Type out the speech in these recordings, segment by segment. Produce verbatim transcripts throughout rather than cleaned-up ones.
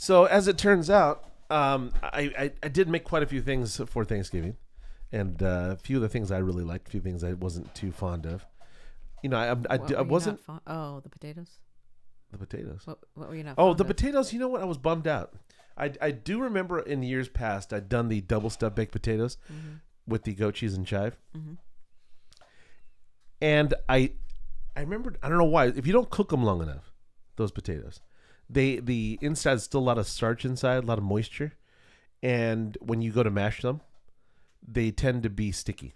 So as it turns out, um, I, I, I did make quite a few things for Thanksgiving. And uh, a few of the things I really liked, a few things I wasn't too fond of. You know, I, I, I, I wasn't... Fond- oh, the potatoes? The potatoes. What, what were you not Oh, the of? potatoes. You know what? I was bummed out. I, I do remember in years past, I'd done the double stuffed baked potatoes mm-hmm. with the goat cheese and chive. Mm-hmm. And I I remembered, I don't know why, if you don't cook them long enough, those potatoes, they the inside is still a lot of starch inside, a lot of moisture. And when you go to mash them, they tend to be sticky.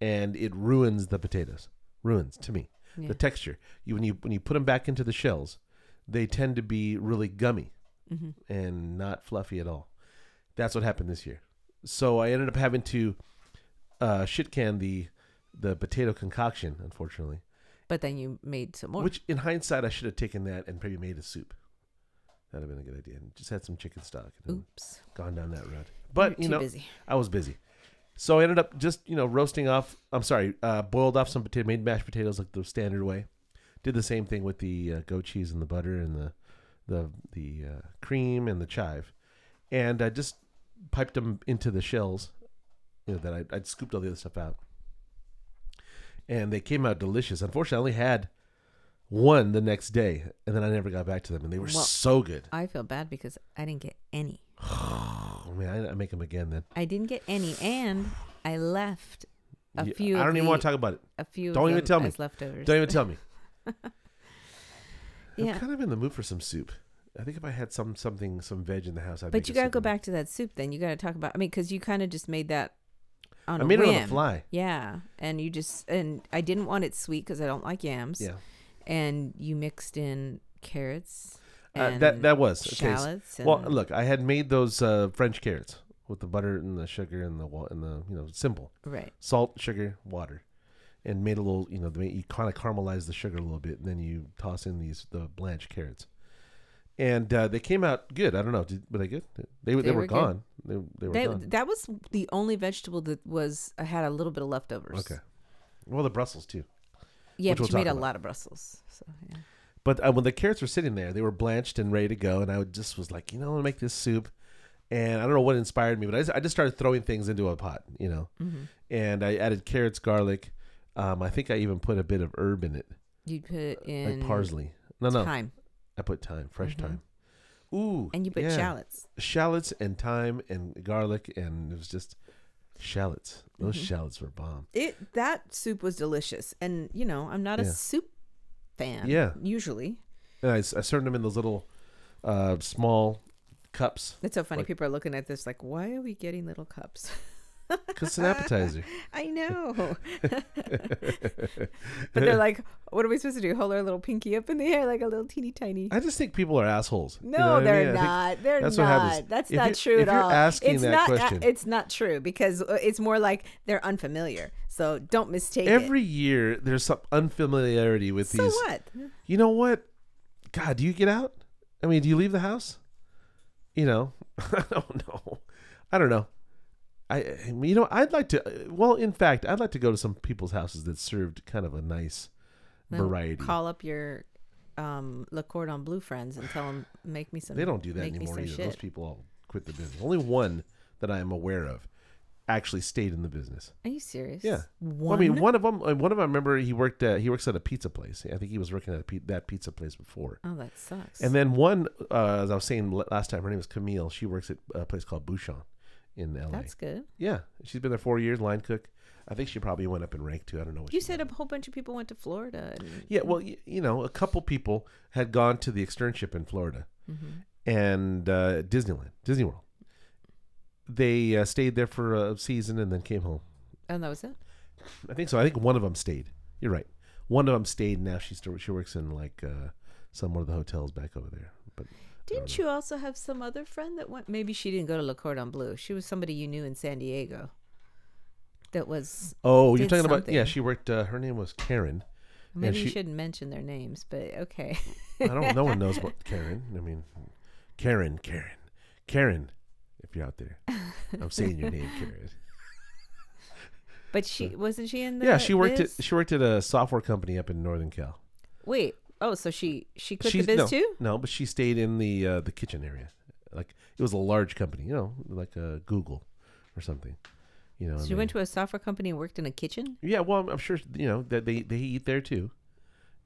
And it ruins the potatoes. Ruins, to me. Yeah. The texture. You when you when you put them back into the shells, they tend to be really gummy mm-hmm. and not fluffy at all. That's what happened this year. So I ended up having to uh, shit can the the potato concoction, unfortunately. But then you made some more. Which, in hindsight, I should have taken that and probably made a soup. That would have been a good idea. And just had some chicken stock. And Oops. Gone down that road. But, You're you know, busy. I was busy. So I ended up just, you know, roasting off, I'm sorry, uh, boiled off some potato, made mashed potatoes like the standard way. Did the same thing with the uh, goat cheese and the butter and the the the uh, cream and the chive. And I just piped them into the shells, you know, that I, I'd scooped all the other stuff out. And they came out delicious. Unfortunately, I only had one the next day, and then I never got back to them, and they were well, so good. I feel bad because I didn't get any. Oh, man, I make them again then. I didn't get any, and I left a yeah, few. I don't even the, want to talk about it. A few. Don't even tell me. Leftovers. Don't even tell me. Yeah. I'm kind of in the mood for some soup. I think if I had some something, some veg in the house, I'd. But make you gotta go back to that soup. Then you gotta talk about. I mean, because you kind of just made that. On I a made whim. it on the fly. Yeah, and you just and I didn't want it sweet because I don't like yams. Yeah. And you mixed in carrots. And uh, that that was shallots. Okay. And... Well, look, I had made those uh, French carrots with the butter and the sugar and the and the you know simple right salt, sugar, water, and made a little you know you kind of caramelize the sugar a little bit and then you toss in these the blanched carrots, and uh, they came out good. I don't know, did, were they good? They they, they were, were gone. They, they were they, gone. That was the only vegetable that was I had a little bit of leftovers. Okay, well the Brussels too. Yeah, but we'll you made a about. lot of Brussels. So yeah. But uh, when the carrots were sitting there, they were blanched and ready to go. And I just was like, you know, I'm going to make this soup. And I don't know what inspired me, but I just, I just started throwing things into a pot, you know. Mm-hmm. And I added carrots, garlic. Um, I think I even put a bit of herb in it. You put in... Like parsley. No, no. Thyme. I put thyme, fresh mm-hmm. thyme. Ooh. And you put yeah. shallots. Shallots and thyme and garlic. And it was just shallots. Those mm-hmm. shallots were bomb. It That soup was delicious. And, you know, I'm not yeah. a soup fan. Yeah. Usually. And I, I served them in those little uh, small cups. It's so funny. Like, people are looking at this like, why are we getting little cups? Because it's an appetizer. I know. But they're like, what are we supposed to do? Hold our little pinky up in the air like a little teeny tiny. I just think people are assholes. No, you know they're I mean? not. They're that's not. That's if not true at all. You're asking it's that not, question. It's not true because it's more like they're unfamiliar. So don't mistake Every it. Every year there's some unfamiliarity with so these. So what? You know what? God, do you get out? I mean, do you leave the house? You know, I don't know. I don't know. I, you know, I'd like to, well, in fact, I'd like to go to some people's houses that served kind of a nice then variety. Call up your um, Le Cordon Bleu friends and tell them, make me some They don't do that anymore either. Shit. Those people all quit the business. Only one that I am aware of actually stayed in the business. Are you serious? Yeah. One? Well, I mean, one of them, one of them, I remember he worked at, he works at a pizza place. I think he was working at a, that pizza place before. Oh, that sucks. And then one, uh, as I was saying last time, her name is Camille. She works at a place called Bouchon. In L A. That's good. Yeah. She's been there four years, line cook. I think she probably went up in rank too. I don't know what You she said did. A whole bunch of people went to Florida. And... Yeah, well, you, you know, a couple people had gone to the externship in Florida mm-hmm. and uh, Disneyland, Disney World. They uh, stayed there for a season and then came home. And that was it? I think so. I think one of them stayed. You're right. One of them stayed and now she's still, she works in like uh, some one of the hotels back over there. But... Didn't you also have some other friend that went? Maybe she didn't go to Le Cordon Bleu. She was somebody you knew in San Diego. That was oh, you're talking something. about yeah. She worked. Uh, her name was Karen. Maybe she, you shouldn't mention their names, but okay. I don't. No one knows what Karen. I mean, Karen, Karen, Karen. If you're out there, I'm saying your name, Karen. But she wasn't she in the yeah. She worked this? at she worked at a software company up in Northern Cal. Wait. Oh, so she she cooked the biz no, too? No, but she stayed in the uh, the kitchen area. Like it was a large company, you know, like a uh, Google or something. You know, so you went to a software company and worked in a kitchen? Yeah, well, I'm, I'm sure you know that they, they eat there too.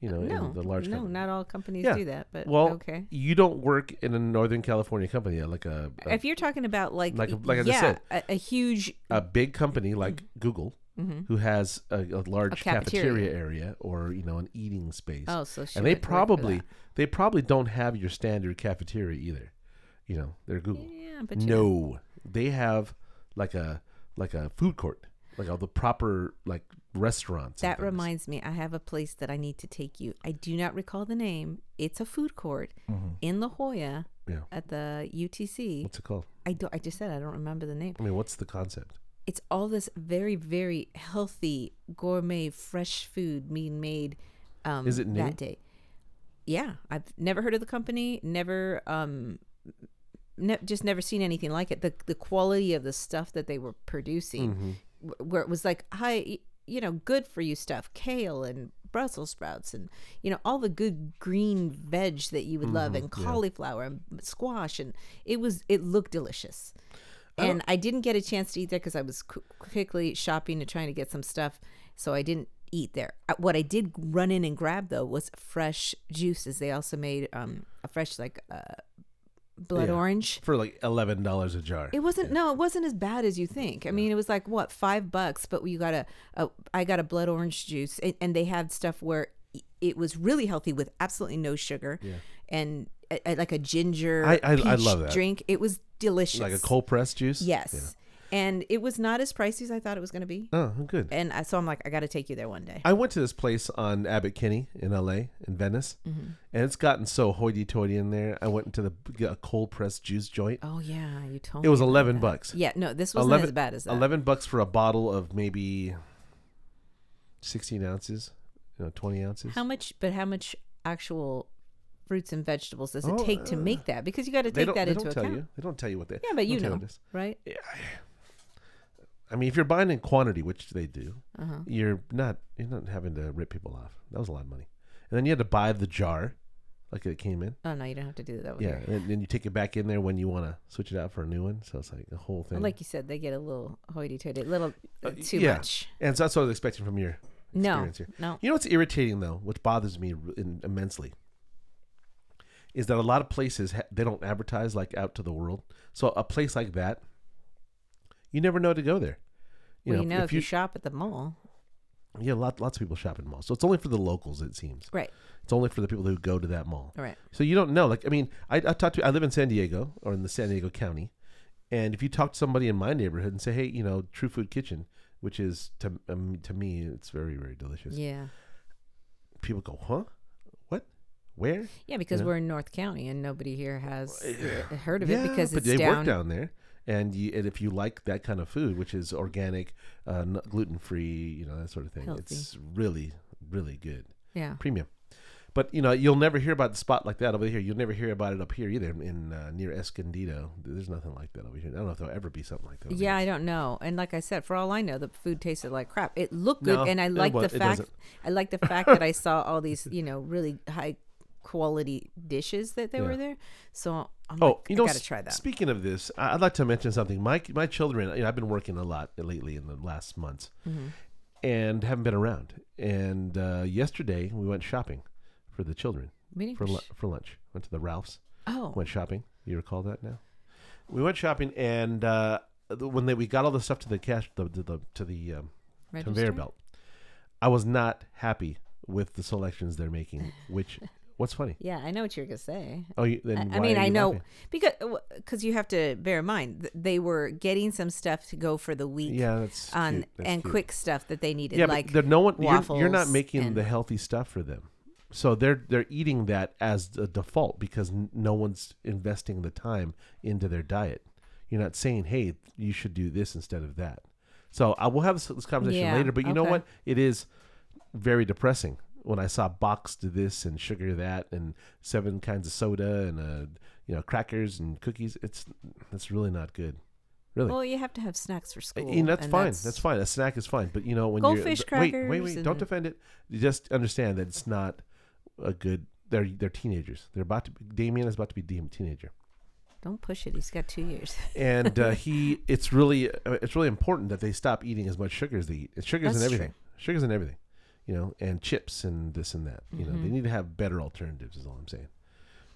You know, uh, no, in the large no, company. Not all companies yeah. do that. But well, okay, you don't work in a Northern California company like a. a if you're talking about like like, a, like yeah, I just said, a, a huge a big company like mm-hmm. Google, mm-hmm. who has a, a large a cafeteria. cafeteria area or you know an eating space. Oh, so she and they probably they probably don't have your standard cafeteria either. You know, they're Google. Yeah, but no, they have like a. Like a food court, like all the proper like restaurants. That reminds me, I have a place that I need to take you. I do not recall the name. It's a food court mm-hmm. in La Jolla yeah. at the U T C. What's it called? I don't. I just said I don't remember the name. I mean, what's the concept? It's all this very, very healthy, gourmet, fresh food being made. Um, Is it new? That day? Yeah, I've never heard of the company. Never. Um, Ne- just never seen anything like it. The the quality of the stuff that they were producing, mm-hmm. w- where it was like, hi, you know, good for you stuff, kale and Brussels sprouts and, you know, all the good green veg that you would mm-hmm. love and cauliflower yeah. and squash. And it was, it looked delicious. Oh. And I didn't get a chance to eat there because I was cu- quickly shopping and trying to get some stuff. So I didn't eat there. What I did run in and grab though was fresh juices. They also made um, a fresh, like, uh, blood yeah. orange for like eleven dollars a jar. It wasn't yeah. no it wasn't as bad as you think. I mean, it was like what five bucks, but you got a, a I got a blood orange juice and, and they had stuff where it was really healthy with absolutely no sugar yeah. and a, a, like a ginger I, I, peach I love that. Drink. It was delicious. Like a cold pressed juice? Yes. Yeah. And it was not as pricey as I thought it was going to be. Oh, good. And I, so I'm like, I got to take you there one day. I went to this place on Abbott Kinney in L A, in Venice, mm-hmm. and it's gotten so hoity-toity in there. I went into the a cold-pressed juice joint. Oh, yeah, you told me. It was eleven bucks. Yeah, no, this wasn't eleven, as bad as that. eleven bucks for a bottle of maybe sixteen ounces, you know, twenty ounces. How much, but how much actual fruits and vegetables does it oh, take uh, to make that? Because you got to take that into account. You. They don't tell you what they... Yeah, but you know, right? Yeah. I mean, if you're buying in quantity, which they do, uh-huh. you're not you're not having to rip people off. That was a lot of money, and then you had to buy the jar, like it came in. Oh no, you don't have to do that. With yeah, and then you take it back in there when you want to switch it out for a new one. So it's like the whole thing. Well, like you said, they get a little hoity-toity, a little uh, too yeah. much. And so that's what I was expecting from your experience no, here. No, you know what's irritating though, which bothers me immensely, is that a lot of places they don't advertise like out to the world. So a place like that. You never know to go there. You well, know, you know if, if you, you shop at the mall. Yeah, lot, lots of people shop at malls. So it's only for the locals, it seems. Right. It's only for the people who go to that mall. Right. So you don't know. Like, I mean, I, I talked to, I live in San Diego or in the San Diego County. And if you talk to somebody in my neighborhood and say, hey, you know, True Food Kitchen, which is, to um, to me, it's very, very delicious. Yeah. People go, huh? What? Where? Yeah, because you know? We're in North County and nobody here has heard of yeah, it because it's down. Yeah, but they work down there. And, you, and if you like that kind of food, which is organic, uh, gluten-free, you know, that sort of thing, healthy. It's really, really good. Yeah. Premium. But, you know, you'll never hear about the spot like that over here. You'll never hear about it up here either in uh, near Escondido. There's nothing like that over here. I don't know if there'll ever be something like that. Yeah, here. I don't know. And like I said, for all I know, the food tasted like crap. It looked good. No, and I like the fact I like the fact that I saw all these, you know, really high quality dishes that they yeah. were there. So I'm oh, like, you know, I gotta try that. Speaking of this, I'd like to mention something. My my children, you know, I've been working a lot lately in the last months, mm-hmm. and haven't been around. And uh, yesterday we went shopping for the children Meaning for sh- for lunch. Went to the Ralphs. Oh, went shopping. You recall that now? We went shopping, and uh, when they, we got all the stuff to the cash the, the, the, to the um, conveyor belt, I was not happy with the selections they're making, which. What's funny? Yeah, I know what you're going to say. Oh, you, then I, I mean, I know laughing? because cause you have to bear in mind th- they were getting some stuff to go for the week. Yeah, that's, on, cute. that's and cute. quick stuff that they needed. Yeah, like no one. Waffles you're, you're not making and, the healthy stuff for them, so they're they're eating that as a default because no one's investing the time into their diet. You're not saying, hey, you should do this instead of that. So I will have this, this conversation yeah, later. But you okay. know what? It is very depressing. When I saw boxed this and sugar that and seven kinds of soda and uh, you know crackers and cookies, it's that's really not good. Really. Well, you have to have snacks for school. And that's and fine. That's... that's fine. A snack is fine. But you know when Goldfish you're crackers wait wait wait and... don't defend it. Just understand that it's not a good. They're they're teenagers. They're about to. Be, Damien is about to be a teenager. Don't push it. He's got two years. And uh, he, it's really, it's really important that they stop eating as much sugar as they eat. It's sugars and everything. True. Sugars and everything, you know, and chips and this and that. You mm-hmm. know, they need to have better alternatives. Is all I'm saying.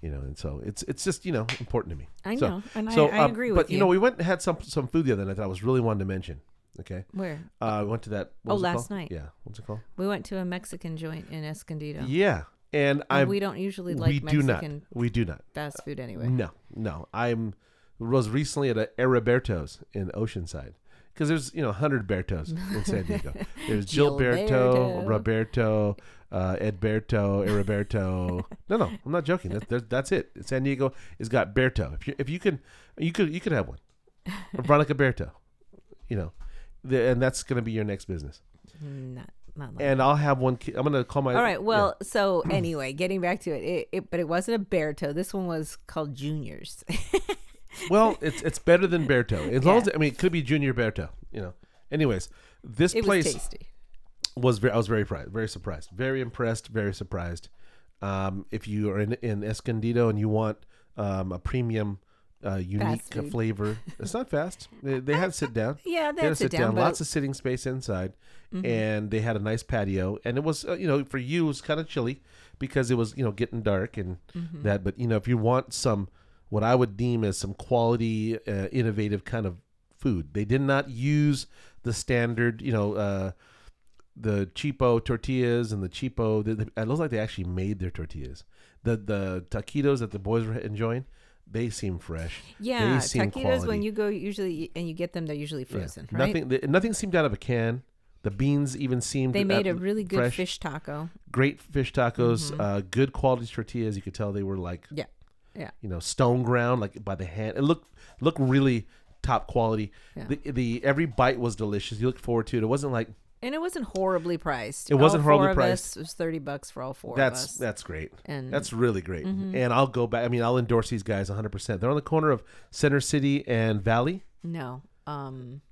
You know, and so it's it's just, you know, important to me. I so, know, and so, I, I um, agree with but, you. But, you know, we went and had some some food the other night that I was really wanting to mention. Okay. Where? Uh, we went to that. What oh, was last it called? night. Yeah. What's it called? We went to a Mexican joint in Escondido. Yeah. And I we don't usually like we Mexican. Do not. We do not fast food anyway. No, no. I was recently at a Araberto's in Oceanside because there's you know hundred Bertos in San Diego. There's Gilberto, Roberto, uh, Edberto, Araberto. no, no, I'm not joking. That's that's it. San Diego has got Berto. If you if you can, you could you could have one, Veronica Berto. You know, the, and that's gonna be your next business. Not. Not like and that. I'll have one. Ki- I'm gonna call my. All right. Well, yeah. so anyway, getting back to it, it, it, but it wasn't a Berto. This one was called Juniors. well, it's it's better than Berto. As yeah. long as I mean, it could be Junior Berto. You know. Anyways, this it place was, tasty. was very. I was very surprised. Very surprised. Very impressed. Very surprised. Um, if you are in, in Escondido and you want um, a premium. Uh, unique flavor. It's not fast. They, they had to sit down. Yeah, they had to sit down. down lots of sitting space inside, mm-hmm. and they had a nice patio. And it was, uh, you know, for you, it was kind of chilly because it was, you know, getting dark and mm-hmm. that. But you know, if you want some, what I would deem as some quality, uh, innovative kind of food, they did not use the standard, you know, uh, the cheapo tortillas and the cheapo. The, the, it looks like they actually made their tortillas. The the taquitos that the boys were enjoying. They seem fresh. Yeah, they seem taquitos quality. When you go usually and you get them, they're usually frozen. Yeah. Right? Nothing, they, nothing seemed out of a can. The beans even seemed. They made a really good fresh. fish taco. Great fish tacos. Mm-hmm. Uh, good quality tortillas. You could tell they were like, yeah, yeah. You know, stone ground like by the hand. It looked looked really top quality. Yeah. The the every bite was delicious. You looked forward to it. It wasn't like. And it wasn't horribly priced. It wasn't all horribly priced. Us, it was thirty bucks for all four that's, of us. That's great. And that's really great. Mm-hmm. And I'll go back. I mean, I'll endorse these guys one hundred percent. They're on the corner of Center City and Valley? No. Um,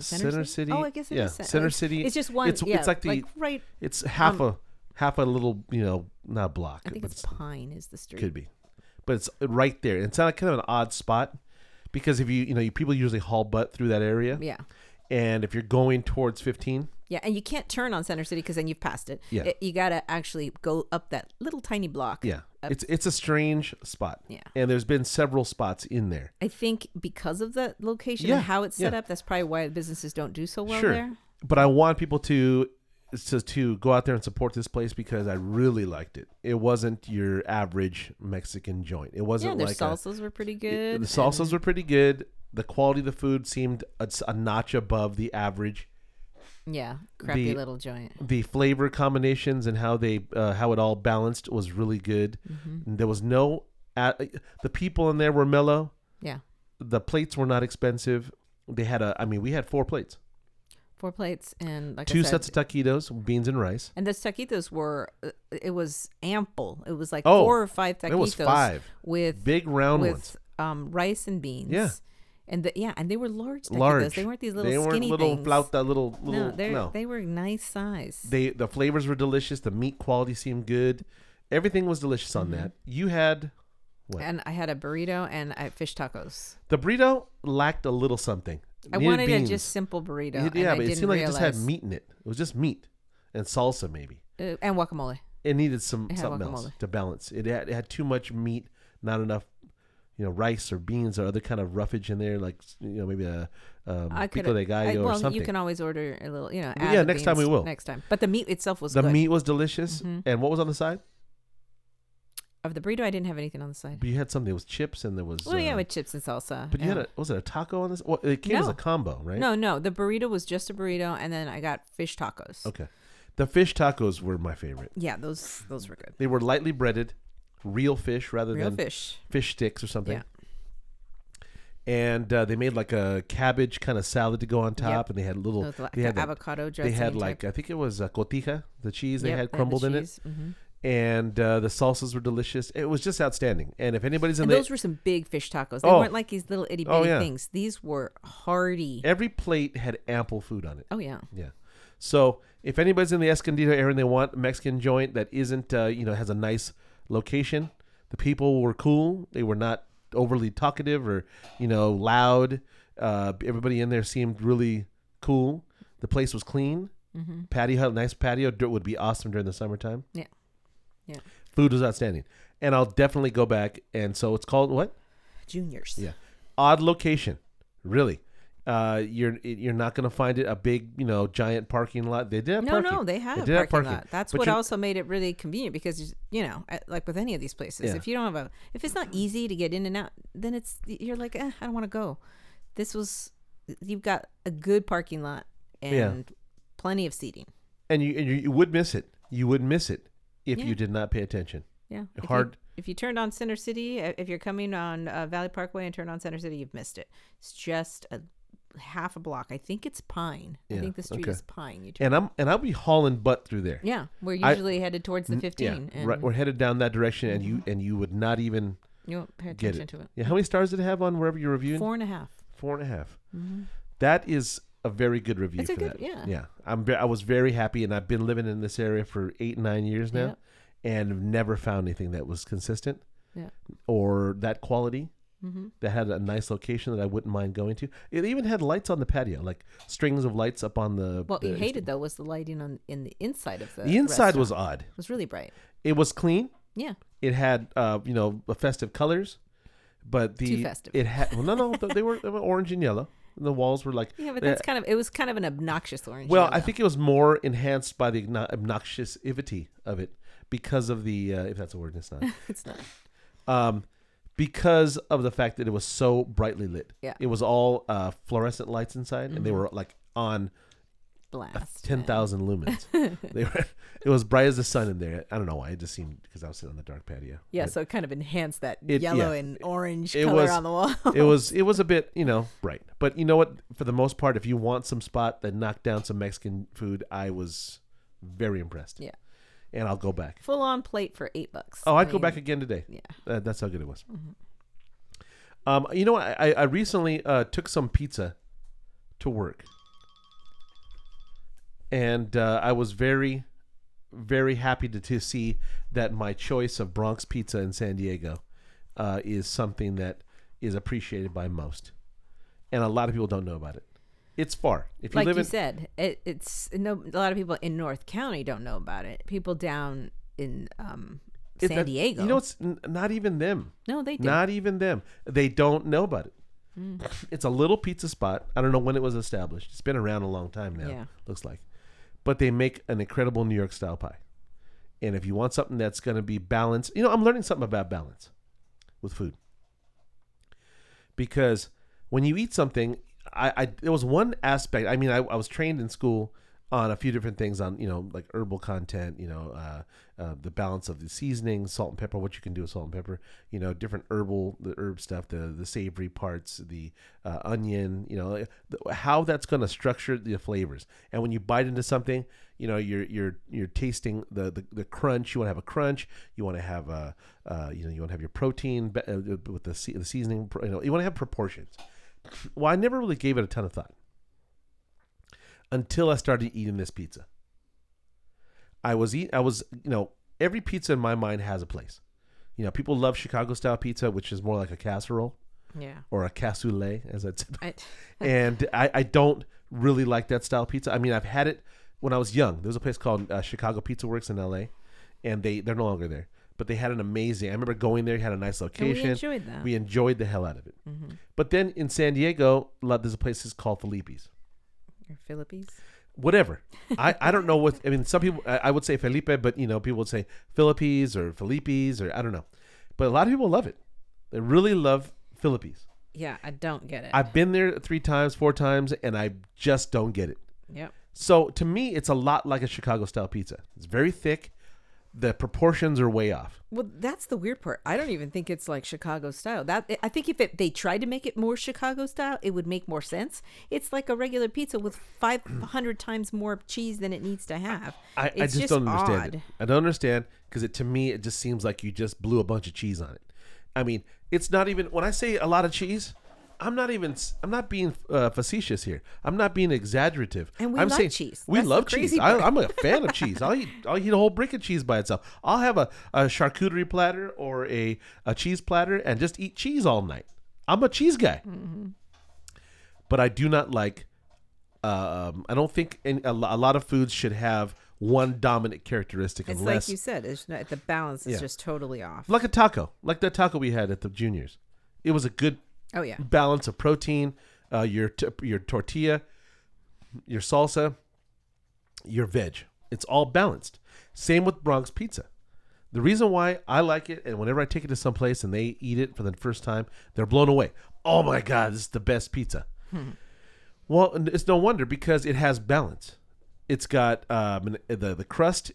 Center, Center City? City? Oh, I guess it yeah. is Center, Center City. It's just one. It's, yeah, it's like the, like right. It's half um, a half a little, you know, not block. I think it's, it's Pine is the street. Could be. But it's right there. It's not kind of an odd spot because if you, you know, you, people usually haul butt through that area. Yeah. And if you're going towards fifteen. Yeah, and you can't turn on Center City because then you've passed it. Yeah. It, you got to actually go up that little tiny block. Yeah, up. it's it's a strange spot. Yeah. And there's been several spots in there. I think because of the location yeah. and how it's set yeah. up, that's probably why businesses don't do so well sure. there. But I want people to, to, to go out there and support this place because I really liked it. It wasn't your average Mexican joint. It wasn't yeah, like their salsas a, were pretty good. It, the salsas and... were pretty good. The quality of the food seemed a, a notch above the average. Yeah, crappy the, little joint. The flavor combinations and how they uh, how it all balanced was really good. Mm-hmm. There was no uh, the people in there were mellow. Yeah, the plates were not expensive. They had a I mean we had four plates. Four plates and like two I said, sets of taquitos, beans and rice. And those taquitos were, it was ample. It was like oh, four or five taquitos. It was five with big round with, ones, um, rice and beans. Yeah. And the, yeah, and they were large. Large. They weren't these little they weren't skinny little things. Flauta, little, little, no, no, they were nice size. They the flavors were delicious. The meat quality seemed good. Everything was delicious on mm-hmm. that. You had what? And I had a burrito and I had fish tacos. The burrito lacked a little something. It I wanted beans. a just simple burrito. Yeah, and yeah I but didn't it seemed like realize. it just had meat in it. It was just meat and salsa maybe. Uh, and guacamole. It needed some it something guacamole. else to balance. It had, it had too much meat, not enough. You know, rice or beans or other kind of roughage in there, like you know, maybe a um, pico de gallo I, well, or something. You can always order a little, you know. Add yeah, the next beans, time we will. Next time, but the meat itself was the good. meat was delicious. Mm-hmm. And what was on the side of the burrito? I didn't have anything on the side. But you had something. It was chips, and there was. Well, uh, yeah, with chips and salsa. But you yeah. had a was it a taco on this? Well, it came no. as a combo, right? No, no, the burrito was just a burrito, and then I got fish tacos. Okay, the fish tacos were my favorite. Yeah, those those were good. They were lightly breaded. Real fish rather Real than fish. fish sticks or something. Yeah. And uh, they made like a cabbage kind of salad to go on top. Yep. And they had little so like they had the avocado dressing. They had like, type. I think it was uh, cotija, the cheese. Yep, they had crumbled they had the in cheese. it. Mm-hmm. And uh, the salsas were delicious. It was just outstanding. And if anybody's in and the... those were some big fish tacos. They oh. weren't like these little itty bitty oh, yeah. things. These were hearty. Every plate had ample food on it. Oh, yeah. Yeah. So if anybody's in the Escondido area and they want a Mexican joint that isn't, uh, you know, has a nice location, the people were cool. They were not overly talkative or, you know, loud. Uh, everybody in there seemed really cool. The place was clean. Mm-hmm. Patio, nice patio would be awesome during the summertime. Yeah. Yeah. Food was outstanding. And I'll definitely go back. And so it's called what? Juniors. Yeah. Odd location. Really. Uh, you're you're not going to find it a big, you know, giant parking lot. They did have no, parking. No, no, they had they a parking, parking lot. That's but what also made it really convenient because, you know, like with any of these places, yeah. if you don't have a, if it's not easy to get in and out, then it's, you're like, eh, I don't want to go. This was, you've got a good parking lot and yeah. plenty of seating. And you, and you, you would miss it. You would miss it if yeah. you did not pay attention. Yeah. Hard. If you turned on Center City, if you're coming on uh, Valley Parkway and turn on Center City, you've missed it. It's just a half a block. I think it's Pine. Yeah, I think the street okay. is Pine. You turn and I'm and I'll be hauling butt through there. Yeah, we're usually I, headed towards the fifteen. Yeah, and right, we're headed down that direction, and you and you would not even you won't pay attention to it. Yeah, how many stars did it have on wherever you're reviewing? Four and a half. Four and a half. Mm-hmm. That is a very good review. It's for a good, that. Yeah, yeah. I'm I was very happy, and I've been living in this area for eight nine years now. Yep. And never found anything that was consistent yeah. or that quality mm-hmm. that had a nice location that I wouldn't mind going to. It even had lights on the patio, like strings of lights up on the... What the, you hated, though, was the lighting on in the inside of the The inside restaurant. Was odd. It was really bright. It was clean. Yeah. It had, uh, you know, festive colors, but the... Too festive. It had, well, no, no, they were, they were orange and yellow. And the walls were like... Yeah, but that's uh, kind of... It was kind of an obnoxious orange. Well, yellow. I think it was more enhanced by the obnoxiousivity of it. Because of the, uh, if that's a word, it's not. It's not. Um, because of the fact that it was so brightly lit. Yeah. It was all uh, fluorescent lights inside, mm-hmm. and they were like on blast ten thousand lumens. They were. It was bright as the sun in there. I don't know why. It just seemed, because I was sitting on the dark patio. Yeah, but so it kind of enhanced that it, yellow yeah, and orange it color was, on the wall. It was, it was a bit, you know, bright. But you know what? For the most part, if you want some spot that knocked down some Mexican food, I was very impressed. Yeah. And I'll go back. Full on plate for eight bucks. Oh, I'd I mean, go back again today. Yeah, uh, that's how good it was. Mm-hmm. Um, you know, I I recently uh, took some pizza to work, and uh, I was very, very happy to, to see that my choice of Bronx pizza in San Diego uh, is something that is appreciated by most, and a lot of people don't know about it. It's far. If you like live you in, said, it, it's no. A lot of people in North County don't know about it. People down in um, San that, Diego, you know, it's n- not even them. No, they don't. Not even them. They don't know about it. Mm. It's a little pizza spot. I don't know when it was established. It's been around a long time now. Yeah. Looks like, but they make an incredible New York style pie. And if you want something that's going to be balanced, you know, I'm learning something about balance with food because when you eat something. I, I there was one aspect. I mean, I, I was trained in school on a few different things on, you know, like herbal content, you know, uh, uh, the balance of the seasoning, salt and pepper, what you can do with salt and pepper, you know, different herbal, the herb stuff, the the savory parts, the uh, onion, you know, the, how that's going to structure the flavors. And when you bite into something, you know, you're you're you're tasting the the, the crunch. You want to have a crunch. You want to have a uh, you know, you want to have your protein with the the seasoning. You know, you want to have proportions. Well, I never really gave it a ton of thought until I started eating this pizza. I was eat, I was, you know, every pizza in my mind has a place. You know, people love Chicago style pizza, which is more like a casserole, yeah, or a cassoulet, as I'd said. I, and I, I don't really like that style pizza. I mean, I've had it when I was young. There was a place called uh, Chicago Pizza Works in L A, and they they're no longer there. But they had an amazing, I remember going there, had a nice location. And we enjoyed that. We enjoyed the hell out of it. Mm-hmm. But then in San Diego, there's a place that's called Filippi's. Or Filippi's? Whatever. I, I don't know what, I mean, some people, I, I would say Felipe, but you know, people would say Filippi's or Filippi's or I don't know. But a lot of people love it. They really love Filippi's. Yeah, I don't get it. I've been there three times, four times, and I just don't get it. Yep. So to me, it's a lot like a Chicago style pizza. It's very thick. The proportions are way off. Well, that's the weird part. I don't even think it's like Chicago style. That I think if it, they tried to make it more Chicago style, it would make more sense. It's like a regular pizza with five hundred times more cheese than it needs to have. I, it's I just, just don't understand odd. It. I don't understand because it to me, it just seems like you just blew a bunch of cheese on it. I mean, it's not even... When I say a lot of cheese, I'm not even, I'm not being uh, facetious here. I'm not being exaggerative. And we I'm love saying, cheese. We That's love cheese. I, I'm a fan of cheese. I'll eat, I'll eat a whole brick of cheese by itself. I'll have a, a charcuterie platter or a, a cheese platter and just eat cheese all night. I'm a cheese guy. Mm-hmm. But I do not like, um, I don't think any, a, a lot of foods should have one dominant characteristic. It's unless, like you said, it's not, the balance is yeah. just totally off. Like a taco. Like the taco we had at the Juniors. It was a good Oh yeah, balance of protein, uh, your t- your tortilla, your salsa, your veg. It's all balanced. Same with Bronx pizza. The reason why I like it, and whenever I take it to some place and they eat it for the first time, they're blown away. Oh my God, this is the best pizza. Hmm. Well, it's no wonder because it has balance. It's got um, the the crust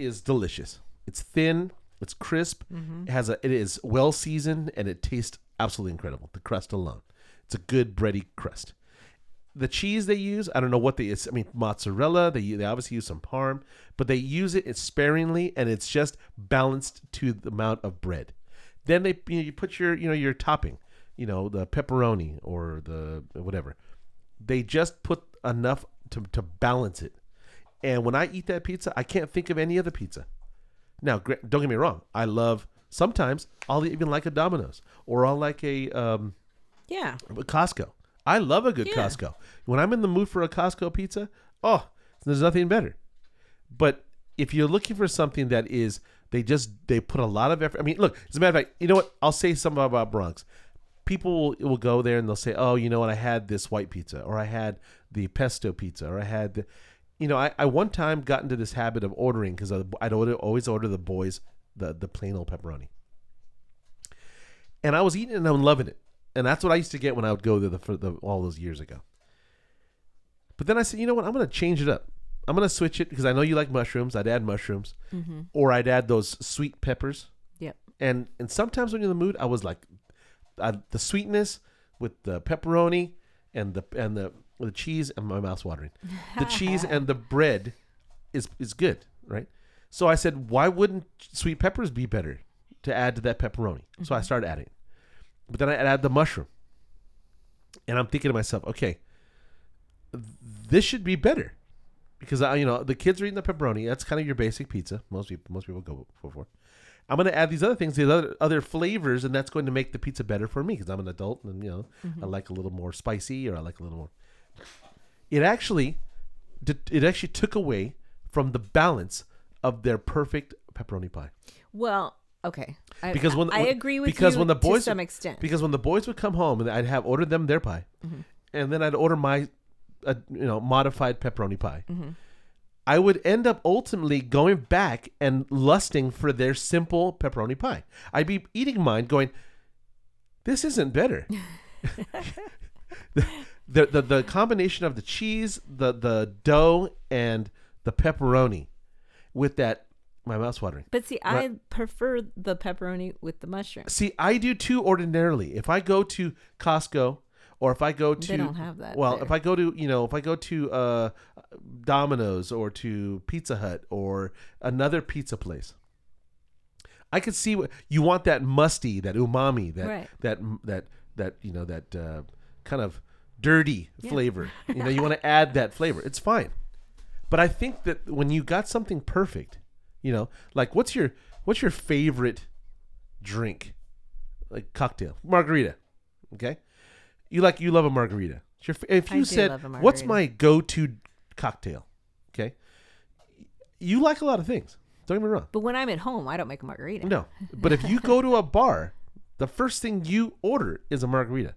is delicious. It's thin. It's crisp. Mm-hmm. It has a. It is well seasoned and it tastes absolutely incredible. The crust alone, it's a good bready crust. The cheese they use, I don't know what they. It's, I mean, mozzarella. They they obviously use some parm, but they use it it's sparingly, and it's just balanced to the amount of bread. Then they you, know, you put your you know your topping, you know the pepperoni or the whatever. They just put enough to to balance it. And when I eat that pizza, I can't think of any other pizza. Now, don't get me wrong. I love. Sometimes I'll even like a Domino's or I'll like a um, yeah a Costco. I love a good yeah. Costco. When I'm in the mood for a Costco pizza, oh, there's nothing better. But if you're looking for something that is, they just, they put a lot of effort. I mean, look, as a matter of fact, you know what? I'll say something about Bronx. People will, will go there and they'll say, oh, you know what? I had this white pizza or I had the pesto pizza or I had the, you know, I, I one time got into this habit of ordering because I'd order, always order the boys The, the plain old pepperoni. And I was eating it and I'm loving it. And that's what I used to get when I would go there the, for the, all those years ago. But then I said, you know what? I'm going to change it up. I'm going to switch it because I know you like mushrooms. I'd add mushrooms. Mm-hmm. Or I'd add those sweet peppers. Yep. And and sometimes when you're in the mood, I was like, I, the sweetness with the pepperoni and the and the, the cheese, and my mouth's watering. The cheese and the bread is is good, right? So I said, why wouldn't sweet peppers be better to add to that pepperoni? Mm-hmm. So I started adding. But then I add the mushroom. And I'm thinking to myself, okay, this should be better. Because, I, you know, the kids are eating the pepperoni. That's kind of your basic pizza. Most people, most people go for. I'm going to add these other things, these other, other flavors, and that's going to make the pizza better for me because I'm an adult and, you know, mm-hmm. I like a little more spicy or I like a little more. It actually, it actually took away from the balance of their perfect pepperoni pie. Well, okay. I, because when, I when, agree with because you when the boys, to some extent. Because when the boys would come home, and I'd have ordered them their pie, mm-hmm. and then I'd order my, uh, you know, modified pepperoni pie. Mm-hmm. I would end up ultimately going back and lusting for their simple pepperoni pie. I'd be eating mine going, this isn't better. the, the, the, the combination of the cheese, the, the dough, and the pepperoni. With that, my mouth's watering. But see, my, I prefer the pepperoni with the mushroom. See, I do too ordinarily. If I go to Costco or if I go to... They don't have that Well, there. if I go to, you know, if I go to uh, Domino's or to Pizza Hut or another pizza place, I could see what... You want that musty, that umami, that, right. that, that, that you know, that uh, kind of dirty yeah. flavor. You know, you want to add that flavor. It's fine. But I think that when you got something perfect, you know, like what's your what's your favorite drink, like cocktail, margarita, okay? You like you love a margarita. It's your, if you I said do love a margarita. What's my go-to cocktail, okay? You like a lot of things. Don't get me wrong. But when I'm at home, I don't make a margarita. No, but if you go to a bar, the first thing you order is a margarita.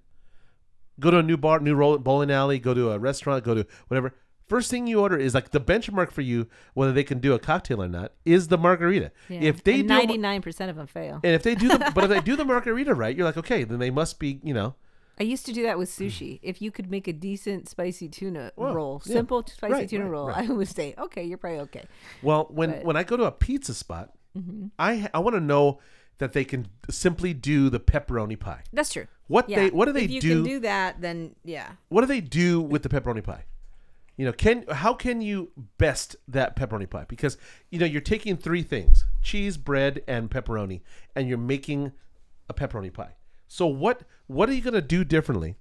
Go to a new bar, new bowling alley. Go to a restaurant. Go to whatever. First thing you order is like the benchmark for you, whether they can do a cocktail or not, is the margarita. Yeah. If they and ninety-nine percent of them fail. And if they do the, but if they do the margarita right, you're like, okay, then they must be, you know. I used to do that with sushi. If you could make a decent spicy tuna well, roll, yeah. simple spicy right, tuna right, roll, right. I would say, okay, you're probably okay. Well, when, but, when I go to a pizza spot, mm-hmm. I I want to know that they can simply do the pepperoni pie. That's true. What yeah. they what do they do? If you do, can do that, then yeah. What do they do with the pepperoni pie? You know, can how can you best that pepperoni pie? Because, you know, you're taking three things, cheese, bread, and pepperoni, and you're making a pepperoni pie. So what what are you going to do differently?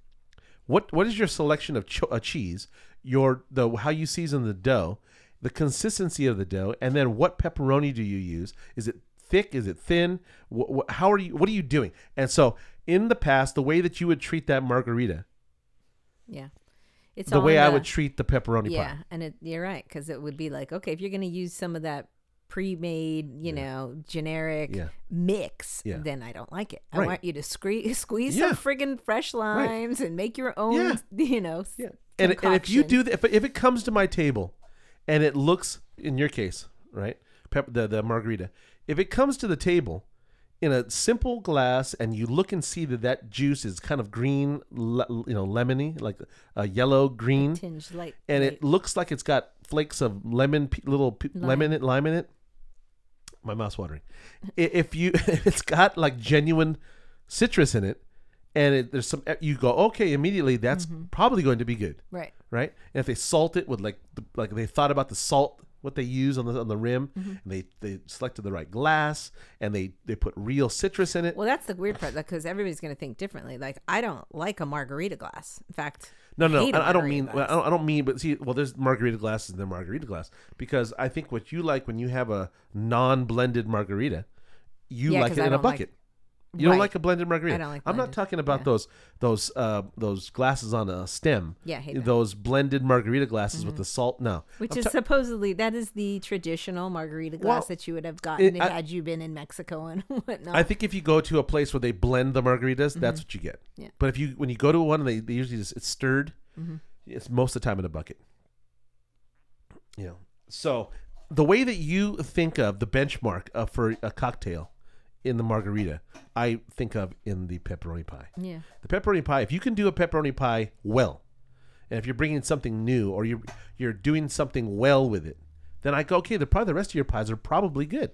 What what is your selection of cho- uh, cheese, your the how you season the dough, the consistency of the dough, and then what pepperoni do you use? Is it thick? Is it thin? Wh- wh- how are you? What are you doing? And so in the past, the way that you would treat that margarita, yeah, it's the way the, I would treat the pepperoni. Yeah, pie. And it, you're right, because it would be like, okay, if you're going to use some of that pre-made, you yeah. know, generic yeah. mix, yeah. then I don't like it. I right. want you to scree- squeeze yeah. some friggin' fresh limes right. and make your own, yeah. you know, yeah. and, and if you do that, if, if it comes to my table and it looks, in your case, right, pep- the, the margarita, if it comes to the table in a simple glass and you look and see that that juice is kind of green, le- you know, lemony, like a yellow green, tinge light, and light. It looks like it's got flakes of lemon, little p- lime. lemon, lime in it. My mouth's watering. If you, if it's got like genuine citrus in it, and it, there's some, you go, okay, immediately that's mm-hmm. probably going to be good, right? Right. And if they salt it with like, the, like they thought about the salt, what they use on the on the rim, mm-hmm. and they they selected the right glass, and they they put real citrus in it. Well, that's the weird part, because like, everybody's going to think differently. Like I don't like a margarita glass. In fact, no, no, I, no, I don't mean. Well, I, don't, I don't mean. But see, well, there's margarita glasses and there's margarita glass, because I think what you like when you have a non-blended margarita, you yeah, like it I in a bucket. Like, you right. don't like a blended margarita. I don't like. Blended. I'm not talking about yeah. those those uh, those glasses on a stem. Yeah, I hate those that. Blended margarita glasses mm-hmm. with the salt. No, which I'm is ta- supposedly that is the traditional margarita glass well, that you would have gotten it, I, had you been in Mexico and whatnot. I think if you go to a place where they blend the margaritas, mm-hmm. that's what you get. Yeah. But if you when you go to one, they, they usually just it's stirred. Mm-hmm. It's most of the time in a bucket. You know, so the way that you think of the benchmark of, for a cocktail. In the margarita, I think of in the pepperoni pie. Yeah, the pepperoni pie. If you can do a pepperoni pie well, and if you're bringing something new or you're you're doing something well with it, then I go okay. The probably the rest of your pies are probably good.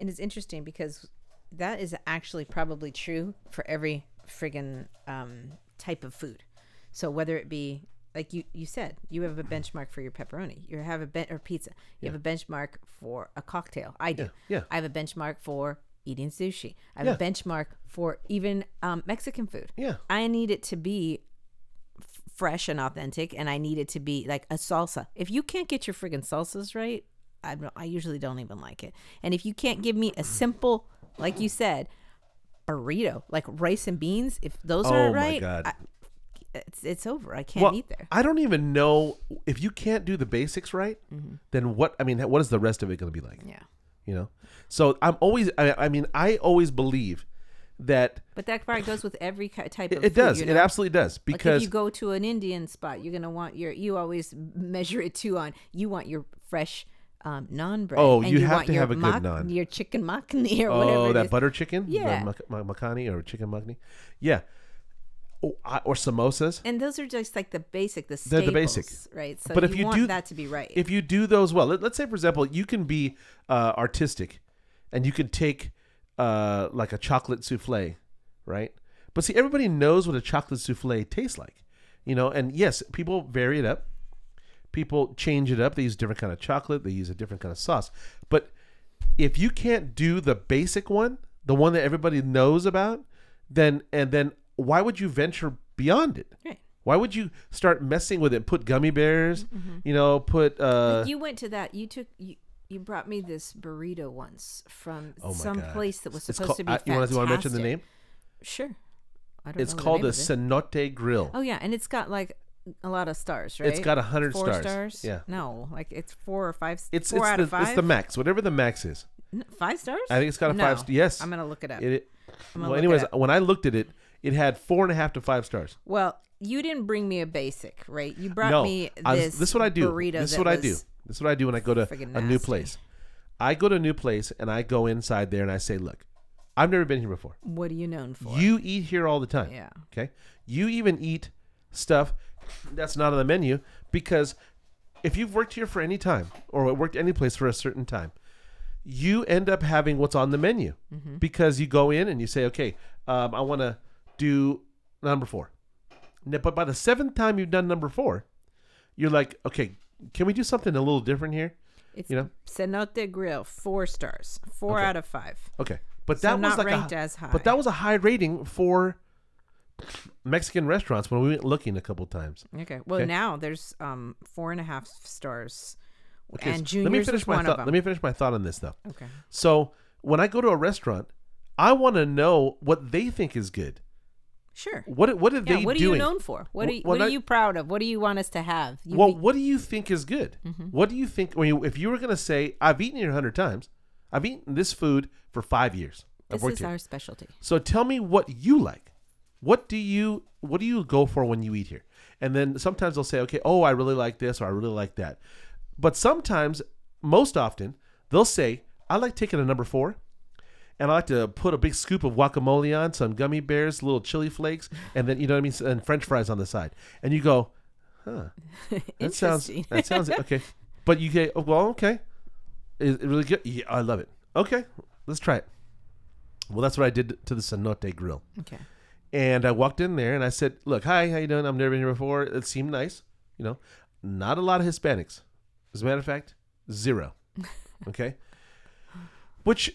And it's interesting because that is actually probably true for every friggin' um, type of food. So whether it be like you you said, you have a benchmark for your pepperoni. You have a ben- or pizza. You yeah. have a benchmark for a cocktail. I do. Yeah. yeah. I have a benchmark for. Eating sushi. I have yeah. a benchmark for even um, Mexican food. Yeah. I need it to be f- fresh and authentic, and I need it to be like a salsa. If you can't get your friggin' salsas right, I, don't, I usually don't even like it. And if you can't give me a simple, like you said, burrito, like rice and beans, if those oh aren't right, my God. I, it's it's over. I can't well, eat there. I don't even know. If you can't do the basics right, mm-hmm. then what, I mean, what is the rest of it going to be like? Yeah. You know, so I'm always, I, I mean, I always believe that. But that part goes with every type of food. It does. You know? It absolutely does. Because like if you go to an Indian spot, you're going to want your, you always measure it too on, you want your fresh um, naan bread. Oh, and you, you have want to your have a ma- good naan. Your chicken makhani or oh, whatever. Oh, that is. Butter chicken? Yeah. Like mak- makhani or chicken makhani? Yeah. Oh, I, or samosas. And those are just like the basic, the staples. They're the basic. Right? So but you, if you want do, that to be right. If you do those well, let, let's say, for example, you can be uh, artistic and you can take uh, like a chocolate souffle, right? But see, everybody knows what a chocolate souffle tastes like, you know? And yes, people vary it up. People change it up. They use a different kind of chocolate. They use a different kind of sauce. But if you can't do the basic one, the one that everybody knows about, then and then... why would you venture beyond it? Right. Why would you start messing with it? Put gummy bears, mm-hmm. you know, put... Uh, like you went to that. You took... You, you brought me this burrito once from oh some God. place that was supposed called, to be I, fantastic. You want to, you want to mention the name? Sure. I don't it's know called the, the Cenote Grill. Oh, yeah. And it's got like a lot of stars, right? It's got one hundred four stars. Four stars? Yeah. No. Like it's four or five. It's, four it's out the, of five? It's the max. Whatever the max is. Five stars? I think it's got a no. five... Yes. I'm going to look it up. It, it, well, anyways, when I looked at it, it had four and a half to five stars. Well, you didn't bring me a basic, right? You brought no, me this, I was, this is what I do. burrito. This is what I do. This is what I do when I go to a new place. I go to a new place and I go inside there and I say, look, I've never been here before. What are you known for? You eat here all the time. Yeah. Okay. You even eat stuff that's not on the menu, because if you've worked here for any time or worked any place for a certain time, you end up having what's on the menu mm-hmm. because you go in and you say, okay, um, I want to do number four. Now, but by the seventh time you've done number four, you're like, okay, can we do something a little different here? It's, you know, Cenote Grill, four stars, four okay. out of five. Okay, but that so was not like ranked a, as high. But that was a high rating for Mexican restaurants when we went looking a couple times. Okay. Well, okay? Now there's um four and a half stars. Okay, and so Juniors let me finish is my one thought. Of them. Let me finish my thought on this, though. Okay. So when I go to a restaurant, I want to know what they think is good. Sure. What What are yeah, they what doing? What are you known for? What are you, well, What are you proud of? What do you want us to have? You well, be- what do you think is good? Mm-hmm. What do you think? When you, if you were going to say, I've eaten here a hundred times. I've eaten this food for five years. This is here. Our specialty. So tell me what you like. What do you What do you go for when you eat here? And then sometimes they'll say, okay, oh, I really like this or I really like that. But sometimes, most often, they'll say, I like taking a number four, and I like to put a big scoop of guacamole on, some gummy bears, little chili flakes, and then, you know what I mean, and French fries on the side. And you go, huh, that sounds, that sounds, okay. But you go, oh, well, okay. Is it really good? Yeah, I love it. Okay, let's try it. Well, that's what I did to the Cenote Grill. Okay. And I walked in there, and I said, look, hi, how you doing? I've never been here before. It seemed nice, you know. Not a lot of Hispanics. As a matter of fact, zero. Okay? Which,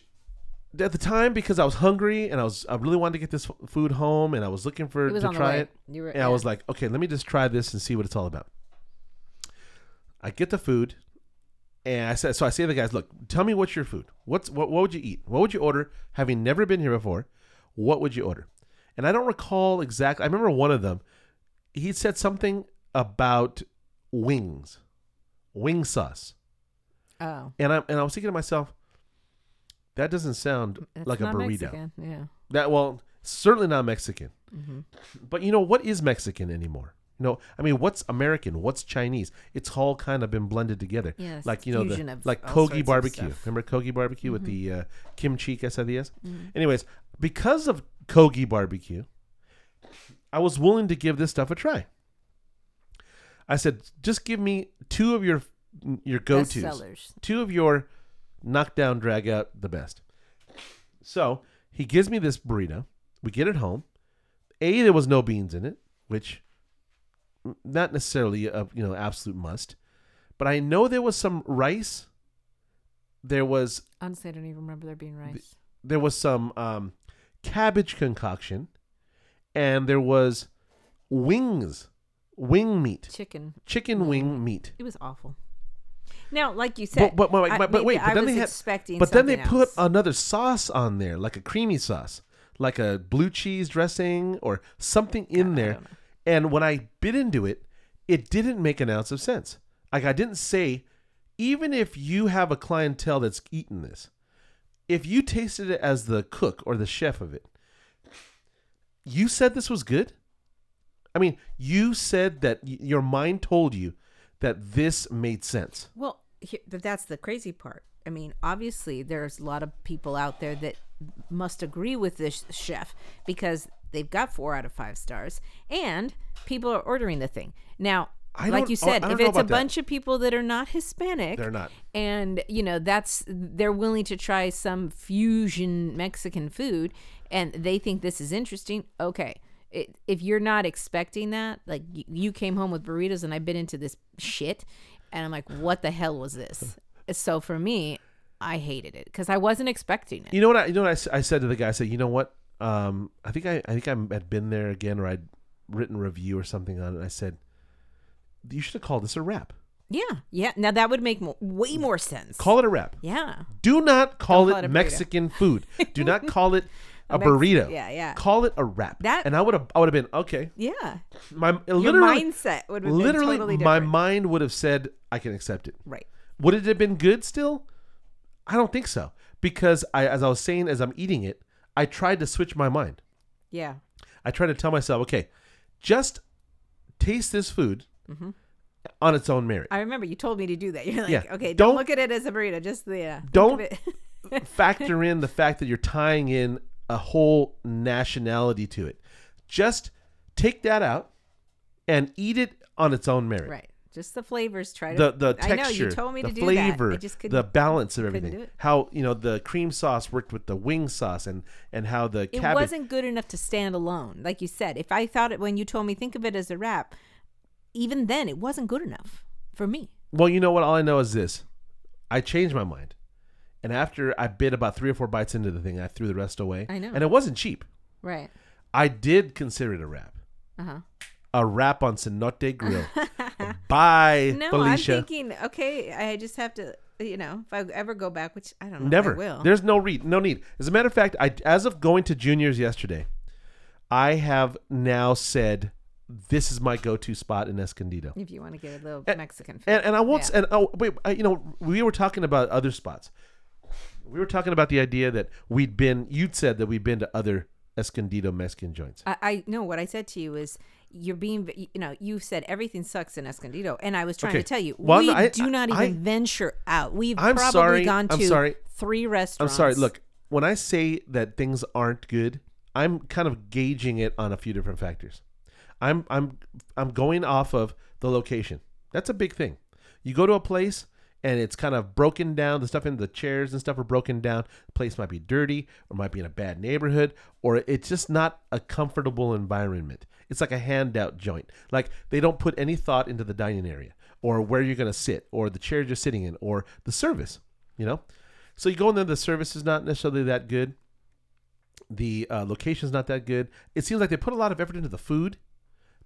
at the time, because I was hungry and I was I really wanted to get this f- food home and I was looking for it was to try it. You were, and yeah. I was like, okay, let me just try this and see what it's all about. I get the food and I said, so I say to the guys, look, tell me what's your food. What's what, what would you eat? What would you order? Having never been here before, what would you order? And I don't recall exactly. I remember one of them, he said something about wings. Wing sauce. Oh. And I and I was thinking to myself, that doesn't sound it's like a burrito. Mexican. Yeah. That well, certainly not Mexican. Mm-hmm. But you know what is Mexican anymore? You know, I mean, what's American? What's Chinese? It's all kind of been blended together. Yes. Like you know, the, like Kogi barbecue. Remember Kogi barbecue mm-hmm. with the uh, kimchi quesadillas? Mm-hmm. Anyways, because of Kogi barbecue, I was willing to give this stuff a try. I said, just give me two of your your go-tos. Two of your knockdown, drag out, the best. So he gives me this burrito. We get it home. A, there was no beans in it, which not necessarily a you know absolute must. But I know there was some rice. There was... Honestly, I don't even remember there being rice. There was some um, cabbage concoction. And there was wings. Wing meat. Chicken. Chicken wing meat. It was awful. Now, like you said. But, but, my, my, I, but wait, but then they had, but then they else. put another sauce on there, like a creamy sauce, like a blue cheese dressing or something in God, there. And when I bit into it, it didn't make an ounce of sense. Like I didn't say, even if you have a clientele that's eaten this, if you tasted it as the cook or the chef of it, you said this was good? I mean, you said that y- your mind told you that this made sense. Well, he, that's the crazy part. I mean, obviously, there's a lot of people out there that must agree with this chef because they've got four out of five stars, and people are ordering the thing. Now, I like you said, oh, if it's a that. bunch of people that are not Hispanic, they're not, and you know, that's they're willing to try some fusion Mexican food, and they think this is interesting. Okay. It, if you're not expecting that, like y- you came home with burritos and I bit into this shit and I'm like, what the hell was this? So for me, I hated it because I wasn't expecting it. You know what I, you know what I, I said to the guy, I said, you know what? Um, I think I, I think I had been there again, or I'd written a review or something on it. And I said, you should have called this a wrap. Yeah. Yeah. Now that would make more, way more sense. Call it a wrap. Yeah. Do not call, call it, it Mexican food. Do not call it a Mex- burrito. Yeah, yeah. Call it a wrap. That, and I would have I would have been, okay. Yeah. My literally, your mindset would have been totally different. My mind would have said, I can accept it. Right. Would it have been good still? I don't think so. Because I, as I was saying, as I'm eating it, I tried to switch my mind. Yeah. I tried to tell myself, okay, just taste this food mm-hmm. on its own merit. I remember you told me to do that. You're like, yeah. okay, don't, don't look at it as a burrito. Just the... Uh, don't factor in the fact that you're tying in a whole nationality to it. Just take that out and eat it on its own merit. Right. Just the flavors. Try to, the, the texture, I know, you told me the to do flavor, that. I just the balance of everything. How, you know, the cream sauce worked with the wing sauce and, and how the cabbage. It wasn't good enough to stand alone. Like you said, if I thought it, when you told me, think of it as a wrap, even then it wasn't good enough for me. Well, you know what? All I know is this. I changed my mind. And after I bit about three or four bites into the thing, I threw the rest away. I know. And it wasn't cheap. Right. I did consider it a wrap. Uh-huh. A wrap on Cenote Grill. Bye, no, Felicia. No, I'm thinking, okay, I just have to, you know, if I ever go back, which I don't know. Never. If I will. There's no re- no need. As a matter of fact, I as of going to Juniors yesterday, I have now said, this is my go-to spot in Escondido. If you want to get a little and, Mexican food. And, and I won't, yeah. and oh, wait, I, you know, we were talking about other spots. We were talking about the idea that we'd been, you'd said that we'd been to other Escondido Mexican joints. I, I know what I said to you is, you're being, you know, you said everything sucks in Escondido. And I was trying okay. to tell you, well, we I, do not I, even I, venture out. We've I'm probably sorry, gone to sorry. three restaurants. I'm sorry. Look, when I say that things aren't good, I'm kind of gauging it on a few different factors. I'm I'm I'm going off of the location. That's a big thing. You go to a place and it's kind of broken down. The stuff in the chairs and stuff are broken down. The place might be dirty or might be in a bad neighborhood or it's just not a comfortable environment. It's like a handout joint. Like they don't put any thought into the dining area or where you're going to sit or the chair you're sitting in or the service, you know? So you go in there, the service is not necessarily that good. The uh, location is not that good. It seems like they put a lot of effort into the food,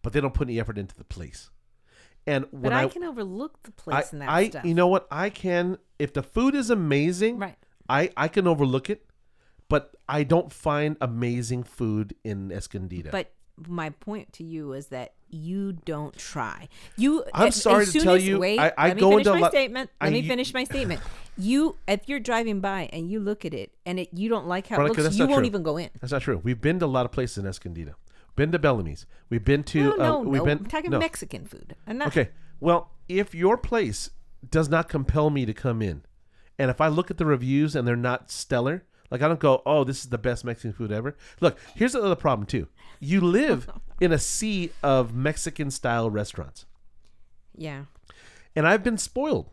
but they don't put any effort into the place. And when but I, I can overlook the place and that I, stuff. You know what? I can, if the food is amazing, right. I, I can overlook it, but I don't find amazing food in Escondido. But my point to you is that you don't try. You. I'm sorry to tell you. Wait, I, I let me go finish into my lo- statement. Let I, me finish my statement. You, if you're driving by and you look at it and it, you don't like how Veronica, it looks, you won't true. even go in. That's not true. We've been to a lot of places in Escondido. Been to Bellamy's. We've been to. No, no, uh, we've no. Been, I'm talking no. Mexican food. I'm not. Okay. Well, if your place does not compel me to come in, and if I look at the reviews and they're not stellar, like I don't go, oh, this is the best Mexican food ever. Look, here's another problem too. You live in a sea of Mexican-style restaurants. Yeah. And I've been spoiled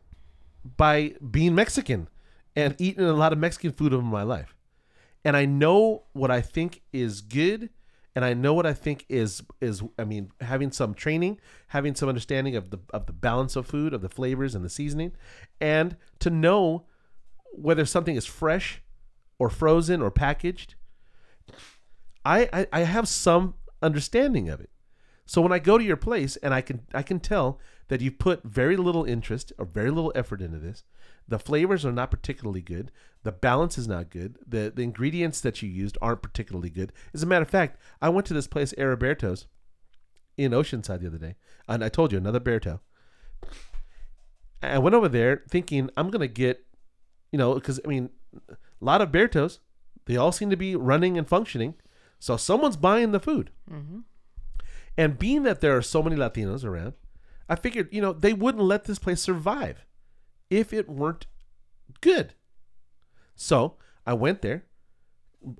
by being Mexican and eating a lot of Mexican food over my life, and I know what I think is good. And I know what I think is, is I mean, having some training, having some understanding of the of the balance of food, of the flavors and the seasoning, and to know whether something is fresh or frozen or packaged, I, I, I have some understanding of it. So when I go to your place and I can I can tell that you put very little interest or very little effort into this, the flavors are not particularly good. The balance is not good. The the ingredients that you used aren't particularly good. As a matter of fact, I went to this place, Araberto's, in Oceanside the other day. And I told you, another Berto. I went over there thinking I'm going to get, you know, because, I mean, a lot of Bertos, they all seem to be running and functioning. So someone's buying the food. Mm-hmm. And being that there are so many Latinos around, I figured, you know, they wouldn't let this place survive if it weren't good. So I went there,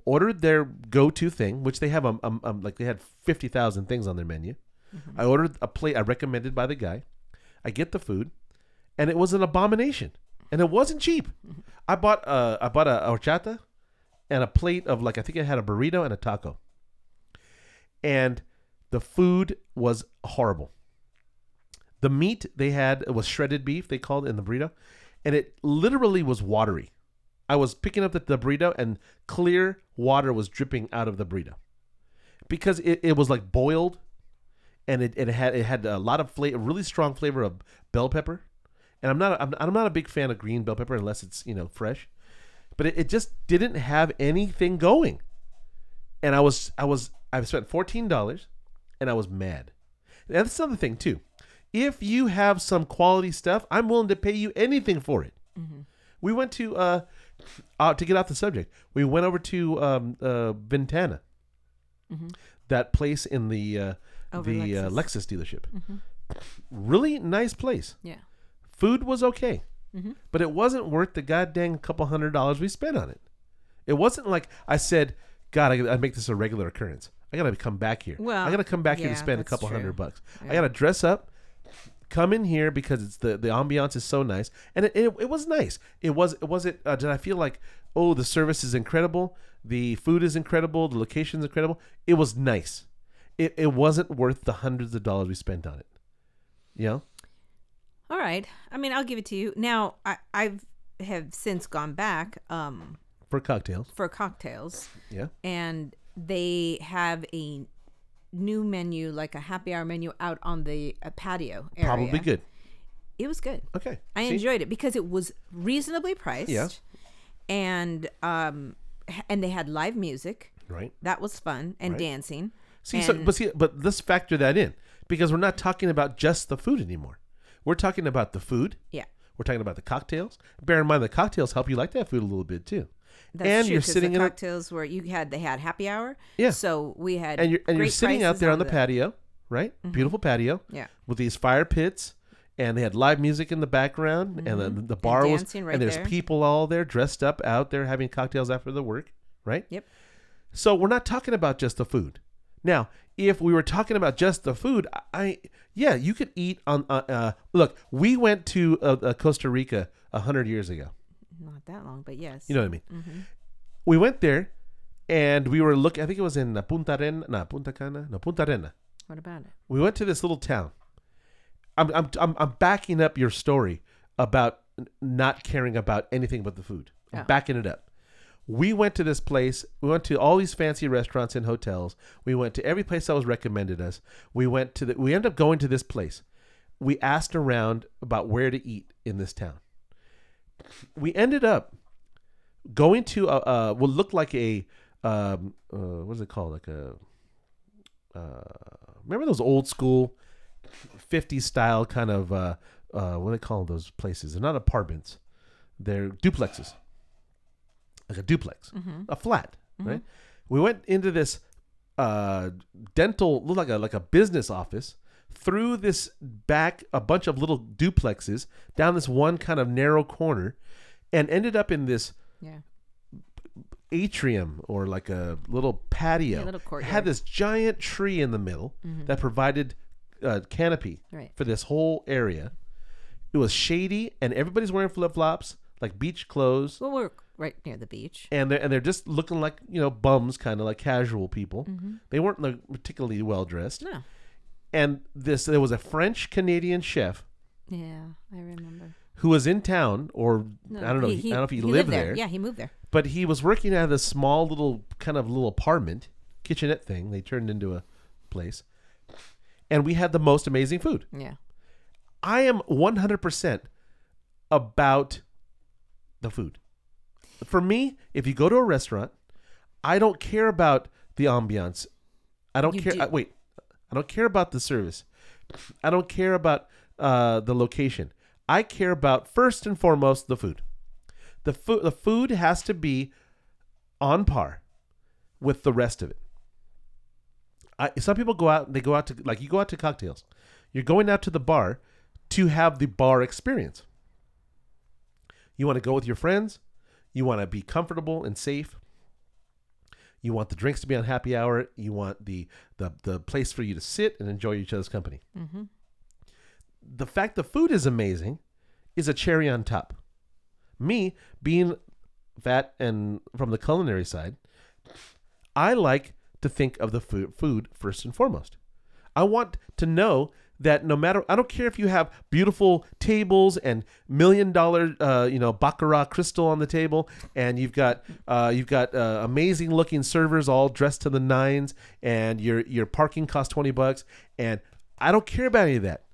ordered their go-to thing, which they have, um, um, um like they had fifty thousand things on their menu. Mm-hmm. I ordered a plate I recommended by the guy. I get the food, and it was an abomination, and it wasn't cheap. Mm-hmm. I bought a, I bought a horchata and a plate of like, I think I had a burrito and a taco. And the food was horrible. The meat they had was shredded beef, they called it in the burrito, and it literally was watery. I was picking up the, the burrito and clear water was dripping out of the burrito because it, it was like boiled, and it, it had it had a lot of flavor, really strong flavor of bell pepper, and I'm not I'm, I'm not a big fan of green bell pepper unless it's, you know, fresh, but it, it just didn't have anything going, and I was I was I spent fourteen dollars, and I was mad. Now that's another thing too. If you have some quality stuff, I'm willing to pay you anything for it. Mm-hmm. We went to, uh, uh, to get off the subject, we went over to um, uh, Ventana, mm-hmm. that place in the uh, over the Lexus. Uh, Lexus dealership. Mm-hmm. Really nice place. Yeah, food was okay, mm-hmm. but it wasn't worth the goddamn couple hundred dollars we spent on it. It wasn't like I said, God, I, I make this a regular occurrence. I gotta come back here. Well, I gotta come back yeah, here to spend a couple true. hundred bucks. Yeah. I gotta dress up. Come in here because it's the, the ambiance is so nice, and it, it, it was nice. It was it wasn't. Uh, did I feel like, oh, the service is incredible, the food is incredible, the location is incredible? It was nice. It it wasn't worth the hundreds of dollars we spent on it. You know? All right. I mean, I'll give it to you. Now I I've have since gone back um, for cocktails. For cocktails. Yeah. And they have a new menu, like a happy hour menu out on the uh, patio area. Probably good. It was good. Okay. I See? enjoyed it because it was reasonably priced. Yeah. And um and they had live music. Right. That was fun and right. dancing. See, and so, but see, but let's factor that in, because we're not talking about just the food anymore. We're talking about the food. Yeah. We're talking about the cocktails. Bear in mind, the cocktails help you like that food a little bit too. That's and true, you're sitting the in cocktails a, where you had they had happy hour. Yeah. So we had and you're and great you're sitting out there on the, the patio, right? Mm-hmm. Beautiful patio. Yeah. With these fire pits. And they had live music in the background, mm-hmm. and the, the bar and was, right and there's there. people all there dressed up out there having cocktails after the work, right? Yep. So we're not talking about just the food. Now, if we were talking about just the food, I yeah, you could eat on. Uh, uh, look, we went to uh, uh, Costa Rica a hundred years ago. Not that long, but yes. You know what I mean? Mm-hmm. We went there, and we were looking. I think it was in Punta Arena, no Punta Cana, no Punta Arena. What about it? We went to this little town. I'm I'm I'm backing up your story about not caring about anything but the food. I'm oh. backing it up. We went to this place. We went to all these fancy restaurants and hotels. We went to every place that was recommended us. We went to the. We ended up going to this place. We asked around about where to eat in this town. We ended up going to a, a what looked like a um uh, what is it called? Like a uh, remember those old school. fifties style kind of uh, uh, what do they call those places? They're not apartments, they're duplexes, like a duplex, mm-hmm. a flat. Mm-hmm. Right? We went into this uh, dental, looked like a like a business office, through this back a bunch of little duplexes down this one kind of narrow corner, and ended up in this yeah. atrium or like a little patio. Yeah, little courtyard. It had this giant tree in the middle mm-hmm. that provided. Uh, canopy right. for this whole area. It was shady, and everybody's wearing flip flops, like beach clothes. Well, we're right near the beach, and they're and they're just looking like you know bums, kind of like casual people. Mm-hmm. They weren't like, particularly well dressed. No. And this there was a French Canadian chef. Yeah, I remember. Who was in town, or no, I don't know. He, he, I don't know if he, he lived, lived there. there. Yeah, he moved there. But he was working out of this small little kind of little apartment kitchenette thing. They turned into a place. And we had the most amazing food. Yeah. I am one hundred percent about the food. For me, if you go to a restaurant, I don't care about the ambiance. I don't you care. Do. I, wait. I don't care about the service. I don't care about uh, the location. I care about, first and foremost, the food. The, fo- the food has to be on par with the rest of it. I, some people go out and they go out to, like you go out to cocktails. You're going out to the bar to have the bar experience. You want to go with your friends. You want to be comfortable and safe. You want the drinks to be on happy hour. You want the the, the place for you to sit and enjoy each other's company. Mm-hmm. The fact the food is amazing is a cherry on top. Me, being fat and from the culinary side, I like to think of the food, food first and foremost. I want to know that no matter, I don't care if you have beautiful tables and million dollar, uh, you know, baccarat crystal on the table, and you've got uh, you've got uh, amazing looking servers all dressed to the nines, and your your parking costs twenty bucks, and I don't care about any of that.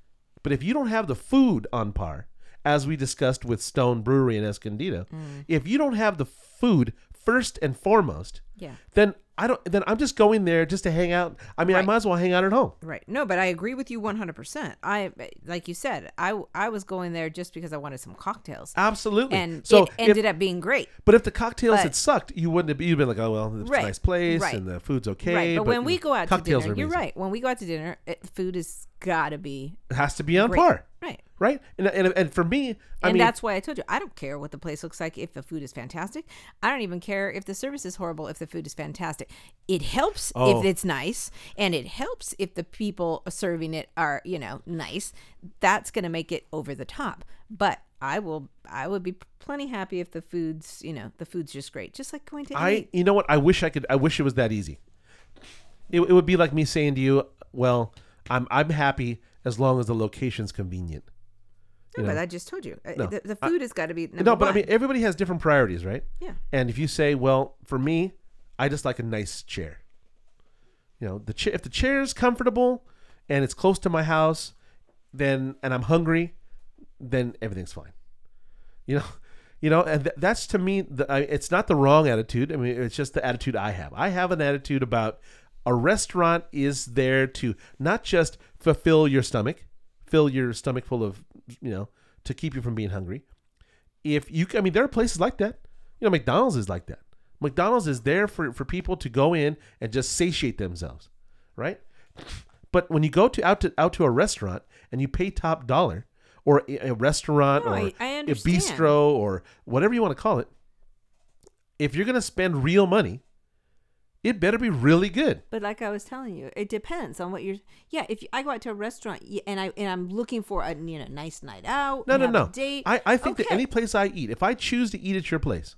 But if you don't have the food on par, as we discussed with Stone Brewery in Escondido, mm. if you don't have the food first and foremost, yeah, then I don't. Then I'm just going there just to hang out. I mean, right. I might as well hang out at home. Right. No, but I agree with you one hundred percent. I like you said. I, I was going there just because I wanted some cocktails. Absolutely. And so it ended if, up being great. But if the cocktails but, had sucked, you wouldn't have. You'd been like, oh well, it's right, a nice place, right. and the food's okay. Right. But, but when we go out to dinner, you're right. When we go out to dinner, it, food has got to be. It has to be on great. par. Right. Right. And and and for me, I and mean, that's why I told you I don't care what the place looks like if the food is fantastic. I don't even care if the service is horrible if the food is fantastic. It helps oh. if it's nice, and it helps if the people serving it are, you know, nice. That's going to make it over the top. But I will I would be plenty happy if the food's, you know, the food's just great. Just like going to I eat. You know what? I wish I could I wish it was that easy. It it would be like me saying to you, well, I'm I'm happy as long as the location's convenient. No, you know? But I just told you. No. The, the food I, has got to be number No, but one. I mean, everybody has different priorities, right? Yeah. And if you say, well, for me, I just like a nice chair. you know, the cha- if the chair is comfortable and it's close to my house, then, and I'm hungry, then everything's fine. You know, you know, and th- that's to me, the, I, it's not the wrong attitude. I mean, it's just the attitude I have. I have an attitude about a restaurant is there to not just fulfill your stomach, fill your stomach full of, you know, to keep you from being hungry. If you, I mean, there are places like that. You know, McDonald's is like that. McDonald's is there for, for people to go in and just satiate themselves, right? But when you go to out to out to a restaurant and you pay top dollar, or a, a restaurant, no, or I, I a bistro, or whatever you want to call it, if you're going to spend real money, it better be really good. But like I was telling you, it depends on what you're. Yeah, if you, I go out to a restaurant and I and I'm looking for a you know nice night out, no, no, no, a date. I I think okay. that any place I eat, if I choose to eat at your place,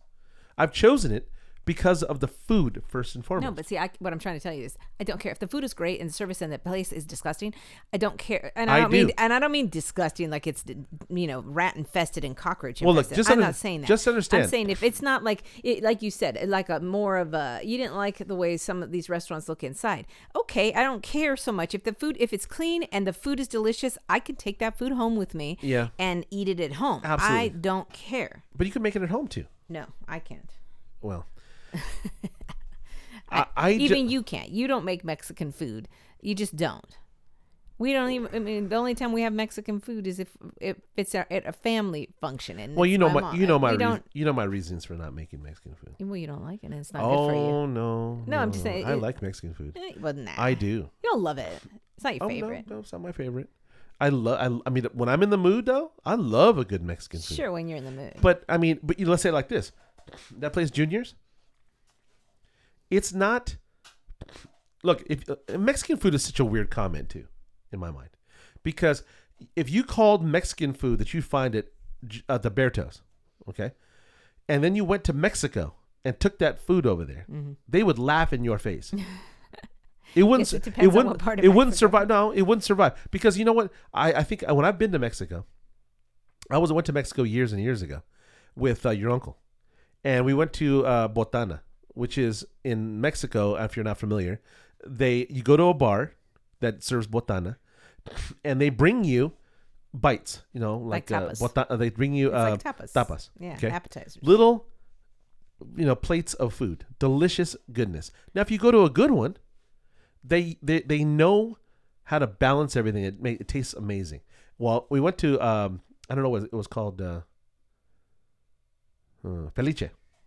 I've chosen it because of the food first and foremost. No, but see, I, what I'm trying to tell you is, I don't care if the food is great and the service in the place is disgusting. I don't care, and I, I don't do. mean, and I don't mean disgusting like it's you know rat infested and cockroach infested. Well, look, just I'm under, not saying that. Just understand. I'm saying if it's not like it, like you said, like a more of a you didn't like the way some of these restaurants look inside. Okay, I don't care so much if the food if it's clean and the food is delicious. I can take that food home with me. Yeah. And eat it at home. Absolutely. I don't care. But you can make it at home too. No, I can't. Well. I, I even ju- you can't. You don't make Mexican food. You just don't. We don't even. I mean, the only time we have Mexican food is if, if it's our, at a family function. And well, you know my, my you know my reason, you know my reasons for not making Mexican food. Well, you don't like it. And it's not oh, good for you. Oh no, no! No, I'm just saying. I it, like Mexican food. Well, nah. I do. You don't love it. It's not your oh, favorite. No, no, it's not my favorite. I love. I, I mean, when I'm in the mood, though, I love a good Mexican food. Sure, when you're in the mood. But I mean, but you know, let's say it like this: that place, Juniors. It's not, look, if uh, Mexican food is such a weird comment too, in my mind, because if you called Mexican food that you find at uh, the Araberto's, okay, and then you went to Mexico and took that food over there, mm-hmm. they would laugh in your face. It wouldn't, it, it wouldn't, it Mexico. wouldn't survive. No, it wouldn't survive because you know what? I, I think when I've been to Mexico, I was went to Mexico years and years ago with uh, your uncle, and we went to uh, Botana. Which is in Mexico, if you're not familiar, they you go to a bar that serves botana, and they bring you bites, you know, like, like tapas. Uh, botana, they bring you uh, like tapas. tapas, yeah, okay? Appetizers, little, you know, plates of food, delicious goodness. Now, if you go to a good one, they they, they know how to balance everything. It may, it tastes amazing. Well, we went to um, I don't know what it was called, uh, uh, Felice.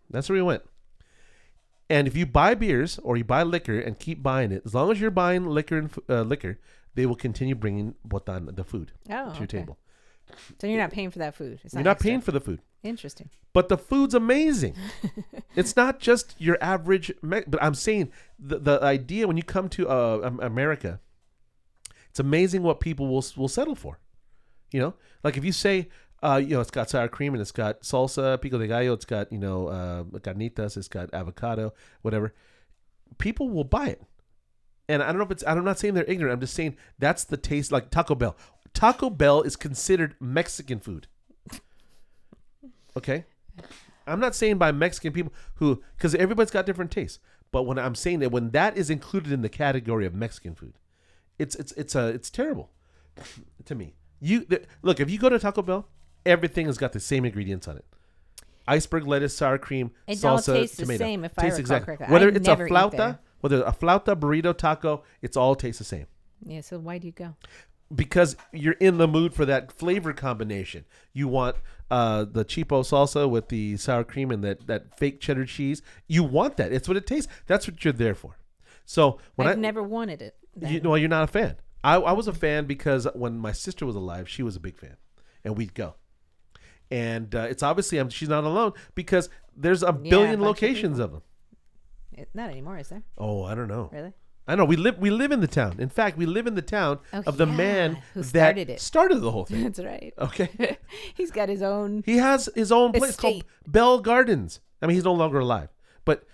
That's where we went. And if you buy beers or you buy liquor and keep buying it, as long as you're buying liquor and uh, liquor, they will continue bringing botan, the food, oh, to your okay. table. So you're not paying for that food. It's not you're not extra. paying for the food. Interesting. But the food's amazing. It's not just your average. Me- but I'm saying the the idea when you come to uh, America, it's amazing what people will will settle for. You know, like if you say. Uh, you know, it's got sour cream and it's got salsa, pico de gallo. It's got, you know, uh, carnitas. It's got avocado, whatever. People will buy it. And I don't know if it's, I'm not saying they're ignorant. I'm just saying that's the taste, like Taco Bell. Taco Bell is considered Mexican food. Okay? I'm not saying by Mexican people who, because everybody's got different tastes. But when I'm saying that, when that is included in the category of Mexican food, it's it's it's a, it's terrible to me. You th- Look, if you go to Taco Bell, everything has got the same ingredients on it: iceberg lettuce, sour cream, it salsa, tastes tomato. It all tastes the same. If tastes I recall correctly, whether I've it's never a flauta, whether a flauta, burrito, taco, it's all tastes the same. Yeah. So why do you go? Because you're in the mood for that flavor combination. You want uh, the cheapo salsa with the sour cream and that, that fake cheddar cheese. You want that. It's what it tastes. That's what you're there for. So when I've I, never wanted it. You, well, you're not a fan. I, I was a fan because when my sister was alive, she was a big fan, and we'd go. And uh, it's obviously um, she's not alone because there's a yeah, billion a locations of, of them. It, not anymore, is there? Oh, I don't know. Really? I know. We live we live in the town. In fact, we live in the town oh, of the yeah, man who started that it. started the whole thing. That's right. Okay. He's got his own. He has his own place estate. Called Bell Gardens. I mean, he's no longer alive, but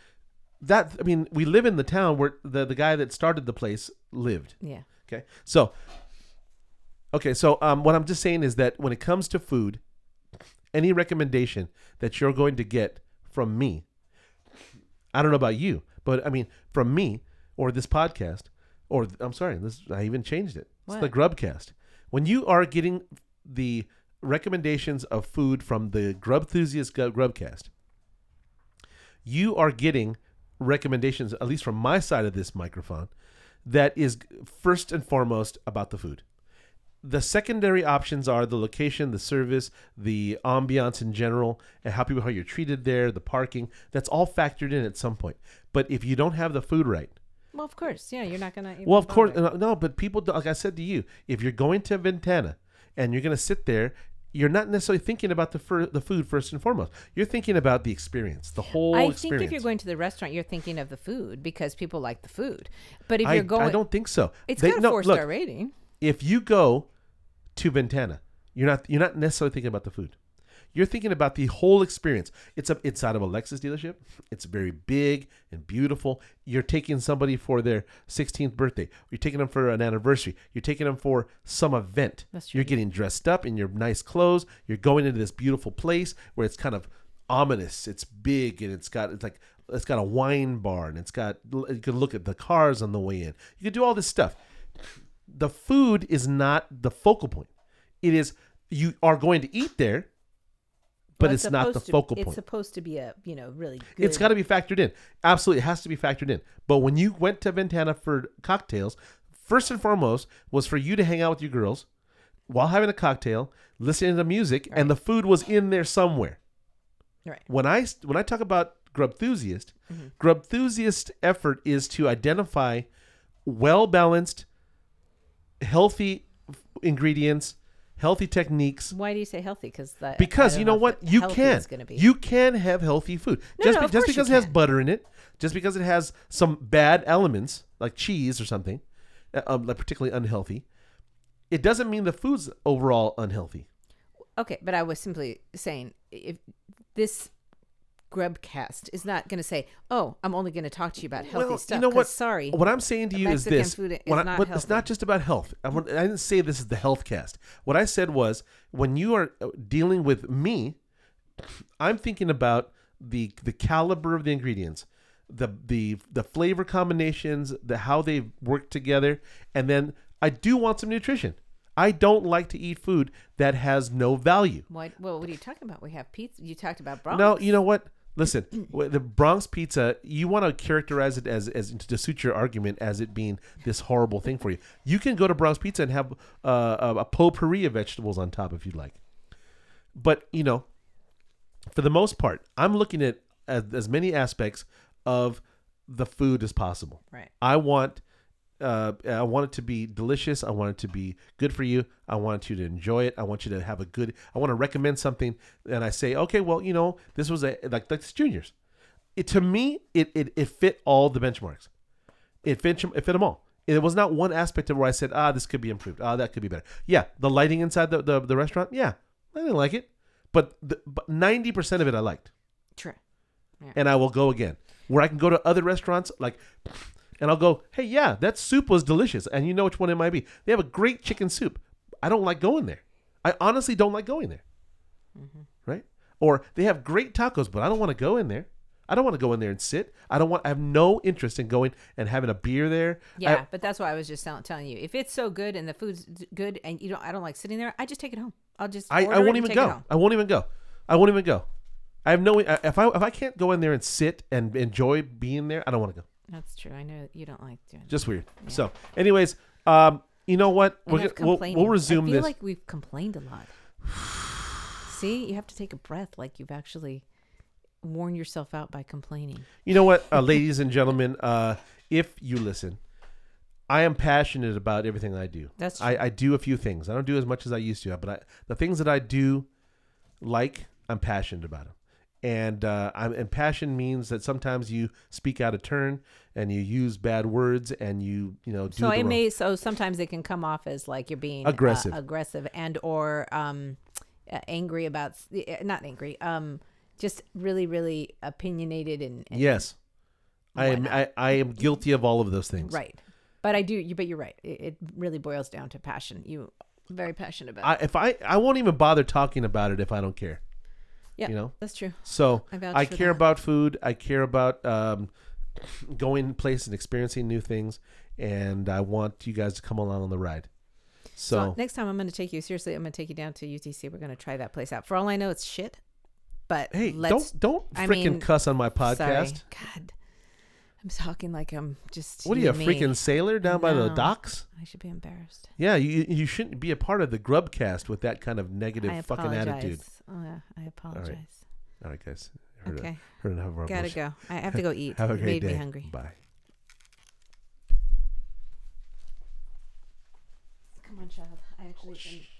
that I mean, we live in the town where the, the guy that started the place lived. Yeah. Okay. So. Okay, so um, what I'm just saying is that when it comes to food. Any recommendation that you're going to get from me, I don't know about you, but I mean, from me or this podcast, Or I'm sorry, this I even changed it. What? It's the Grubcast. When you are getting the recommendations of food from the Grubthusiast Grubcast, you are getting recommendations, at least from my side of this microphone, that is first and foremost about the food. The secondary options are the location, the service, the ambiance in general, and how people how you're treated there, the parking. That's all factored in at some point. But if you don't have the food right, well, of course, yeah, you're not gonna. Even well, of course, it. no. But people, like I said to you, if you're going to Ventana and you're gonna sit there, you're not necessarily thinking about the fir- the food first and foremost. You're thinking about the experience, the whole I experience. I think if you're going to the restaurant, you're thinking of the food because people like the food. But if I, you're going... I don't think so. It's they, got a no, four-star look, rating. If you go to Ventana, you're not you're not necessarily thinking about the food. You're thinking about the whole experience. It's a it's out of a Lexus dealership. It's very big and beautiful. You're taking somebody for their sixteenth birthday. You're taking them for an anniversary. You're taking them for some event. That's true. You're getting dressed up in your nice clothes. You're going into this beautiful place where it's kind of ominous. It's big and it's got it's like it's got a wine bar and it's got you can look at the cars on the way in. You can do all this stuff. The food is not the focal point. It is you are going to eat there. But well, it's, it's not the focal to, point. It's supposed to be a, you know, really good. It's got to be factored in. Absolutely. It has to be factored in. But when you went to Ventana for cocktails, first and foremost was for you to hang out with your girls while having a cocktail, listening to music, right. And the food was in there somewhere. Right. When I, when I talk about Grubthusiast, mm-hmm. Grubthusiast effort is to identify well-balanced, healthy ingredients, healthy techniques. Why do you say healthy? That, because you know, know what? You can. You can have healthy food. No, just no, be, just because it has butter in it, just because it has some bad elements, like cheese or something, um, like particularly unhealthy, it doesn't mean the food's overall unhealthy. Okay, but I was simply saying if this Grubcast is not going to say, oh, I'm only going to talk to you about healthy well, stuff. You know what? Sorry. What I'm saying to you Mexican is this. Food is when I, not but it's not just about health. I, I didn't say this is the health cast. What I said was when you are dealing with me, I'm thinking about the the caliber of the ingredients, the the the flavor combinations, the how they work together. And then I do want some nutrition. I don't like to eat food that has no value. What? Well, what are you talking about? We have pizza. You talked about Bronx. No, you know what? Listen, the Bronx pizza, you want to characterize it as, as to suit your argument as it being this horrible thing for you. You can go to Bronx Pizza and have uh, a potpourri of vegetables on top if you'd like. But, you know, for the most part, I'm looking at as, as many aspects of the food as possible. Right. I want uh, I want it to be delicious. I want it to be good for you. I want you to enjoy it. I want you to have a good, I want to recommend something. And I say, okay, well, you know, this was a, like, like Juniors. It, to me, it, it, it fit all the benchmarks. It fit, it fit them all. And it was not one aspect of where I said, ah, this could be improved. Ah, that could be better. Yeah. The lighting inside the, the, the restaurant. Yeah. I didn't like it, but the, but ninety percent of it I liked. True. Yeah. And I will go again where I can go to other restaurants. Like, and I'll go, hey, yeah, that soup was delicious. And you know which one it might be. They have a great chicken soup. I don't like going there. I honestly don't like going there. Mm-hmm. Right? Or they have great tacos, but I don't want to go in there. I don't want to go in there and sit. I don't want. I have no interest in going and having a beer there. Yeah, I, but that's why I was just telling you. If it's so good and the food's good and you don't, I don't like sitting there, I just take it home. I'll just I, order I won't it even take go. It home. I won't even go. I won't even go. I have no. If I if I can't go in there and sit and enjoy being there, I don't want to go. That's true. I know you don't like doing that. Just weird. Yeah. So, anyways, um, you know what? We're, we'll, we'll resume this. I feel this. like we've complained a lot. See, you have to take a breath like you've actually worn yourself out by complaining. You know what, uh, ladies and gentlemen, uh, if you listen, I am passionate about everything I do. That's true. I, I do a few things. I don't do as much as I used to, but I, the things that I do like, I'm passionate about them. And uh, I'm, and passion means that sometimes you speak out of turn and you use bad words and you you know do so it wrong. may so sometimes it can come off as like you're being aggressive, uh, aggressive and or um, angry about not angry um just really really opinionated and, and yes, I am I, I am guilty of all of those things. Right, but I do. But you're right. It, it really boils down to passion. You very passionate about. I, it. If I I won't even bother talking about it if I don't care. Yeah, you know? That's true. So I, I care that. about food. I care about um, going place and experiencing new things. and I want you guys to come along on the ride. So, so next time I'm going to take you seriously. I'm going to take you down to U T C. We're going to try that place out. For all I know, it's shit. But hey, let's, don't don't freaking I mean, cuss on my podcast. Sorry. God, I'm talking like I'm just. What are you, a freaking sailor down no, by the docks? I should be embarrassed. Yeah, you you shouldn't be a part of the Grubcast with that kind of negative fucking attitude. Oh, yeah, I apologize. All right, all right guys. Heard okay. A, heard enough of our Gotta bullshit. Go. I have to go eat. Have a great day. Made me hungry. Bye. Come on, child. I actually. Oh, can...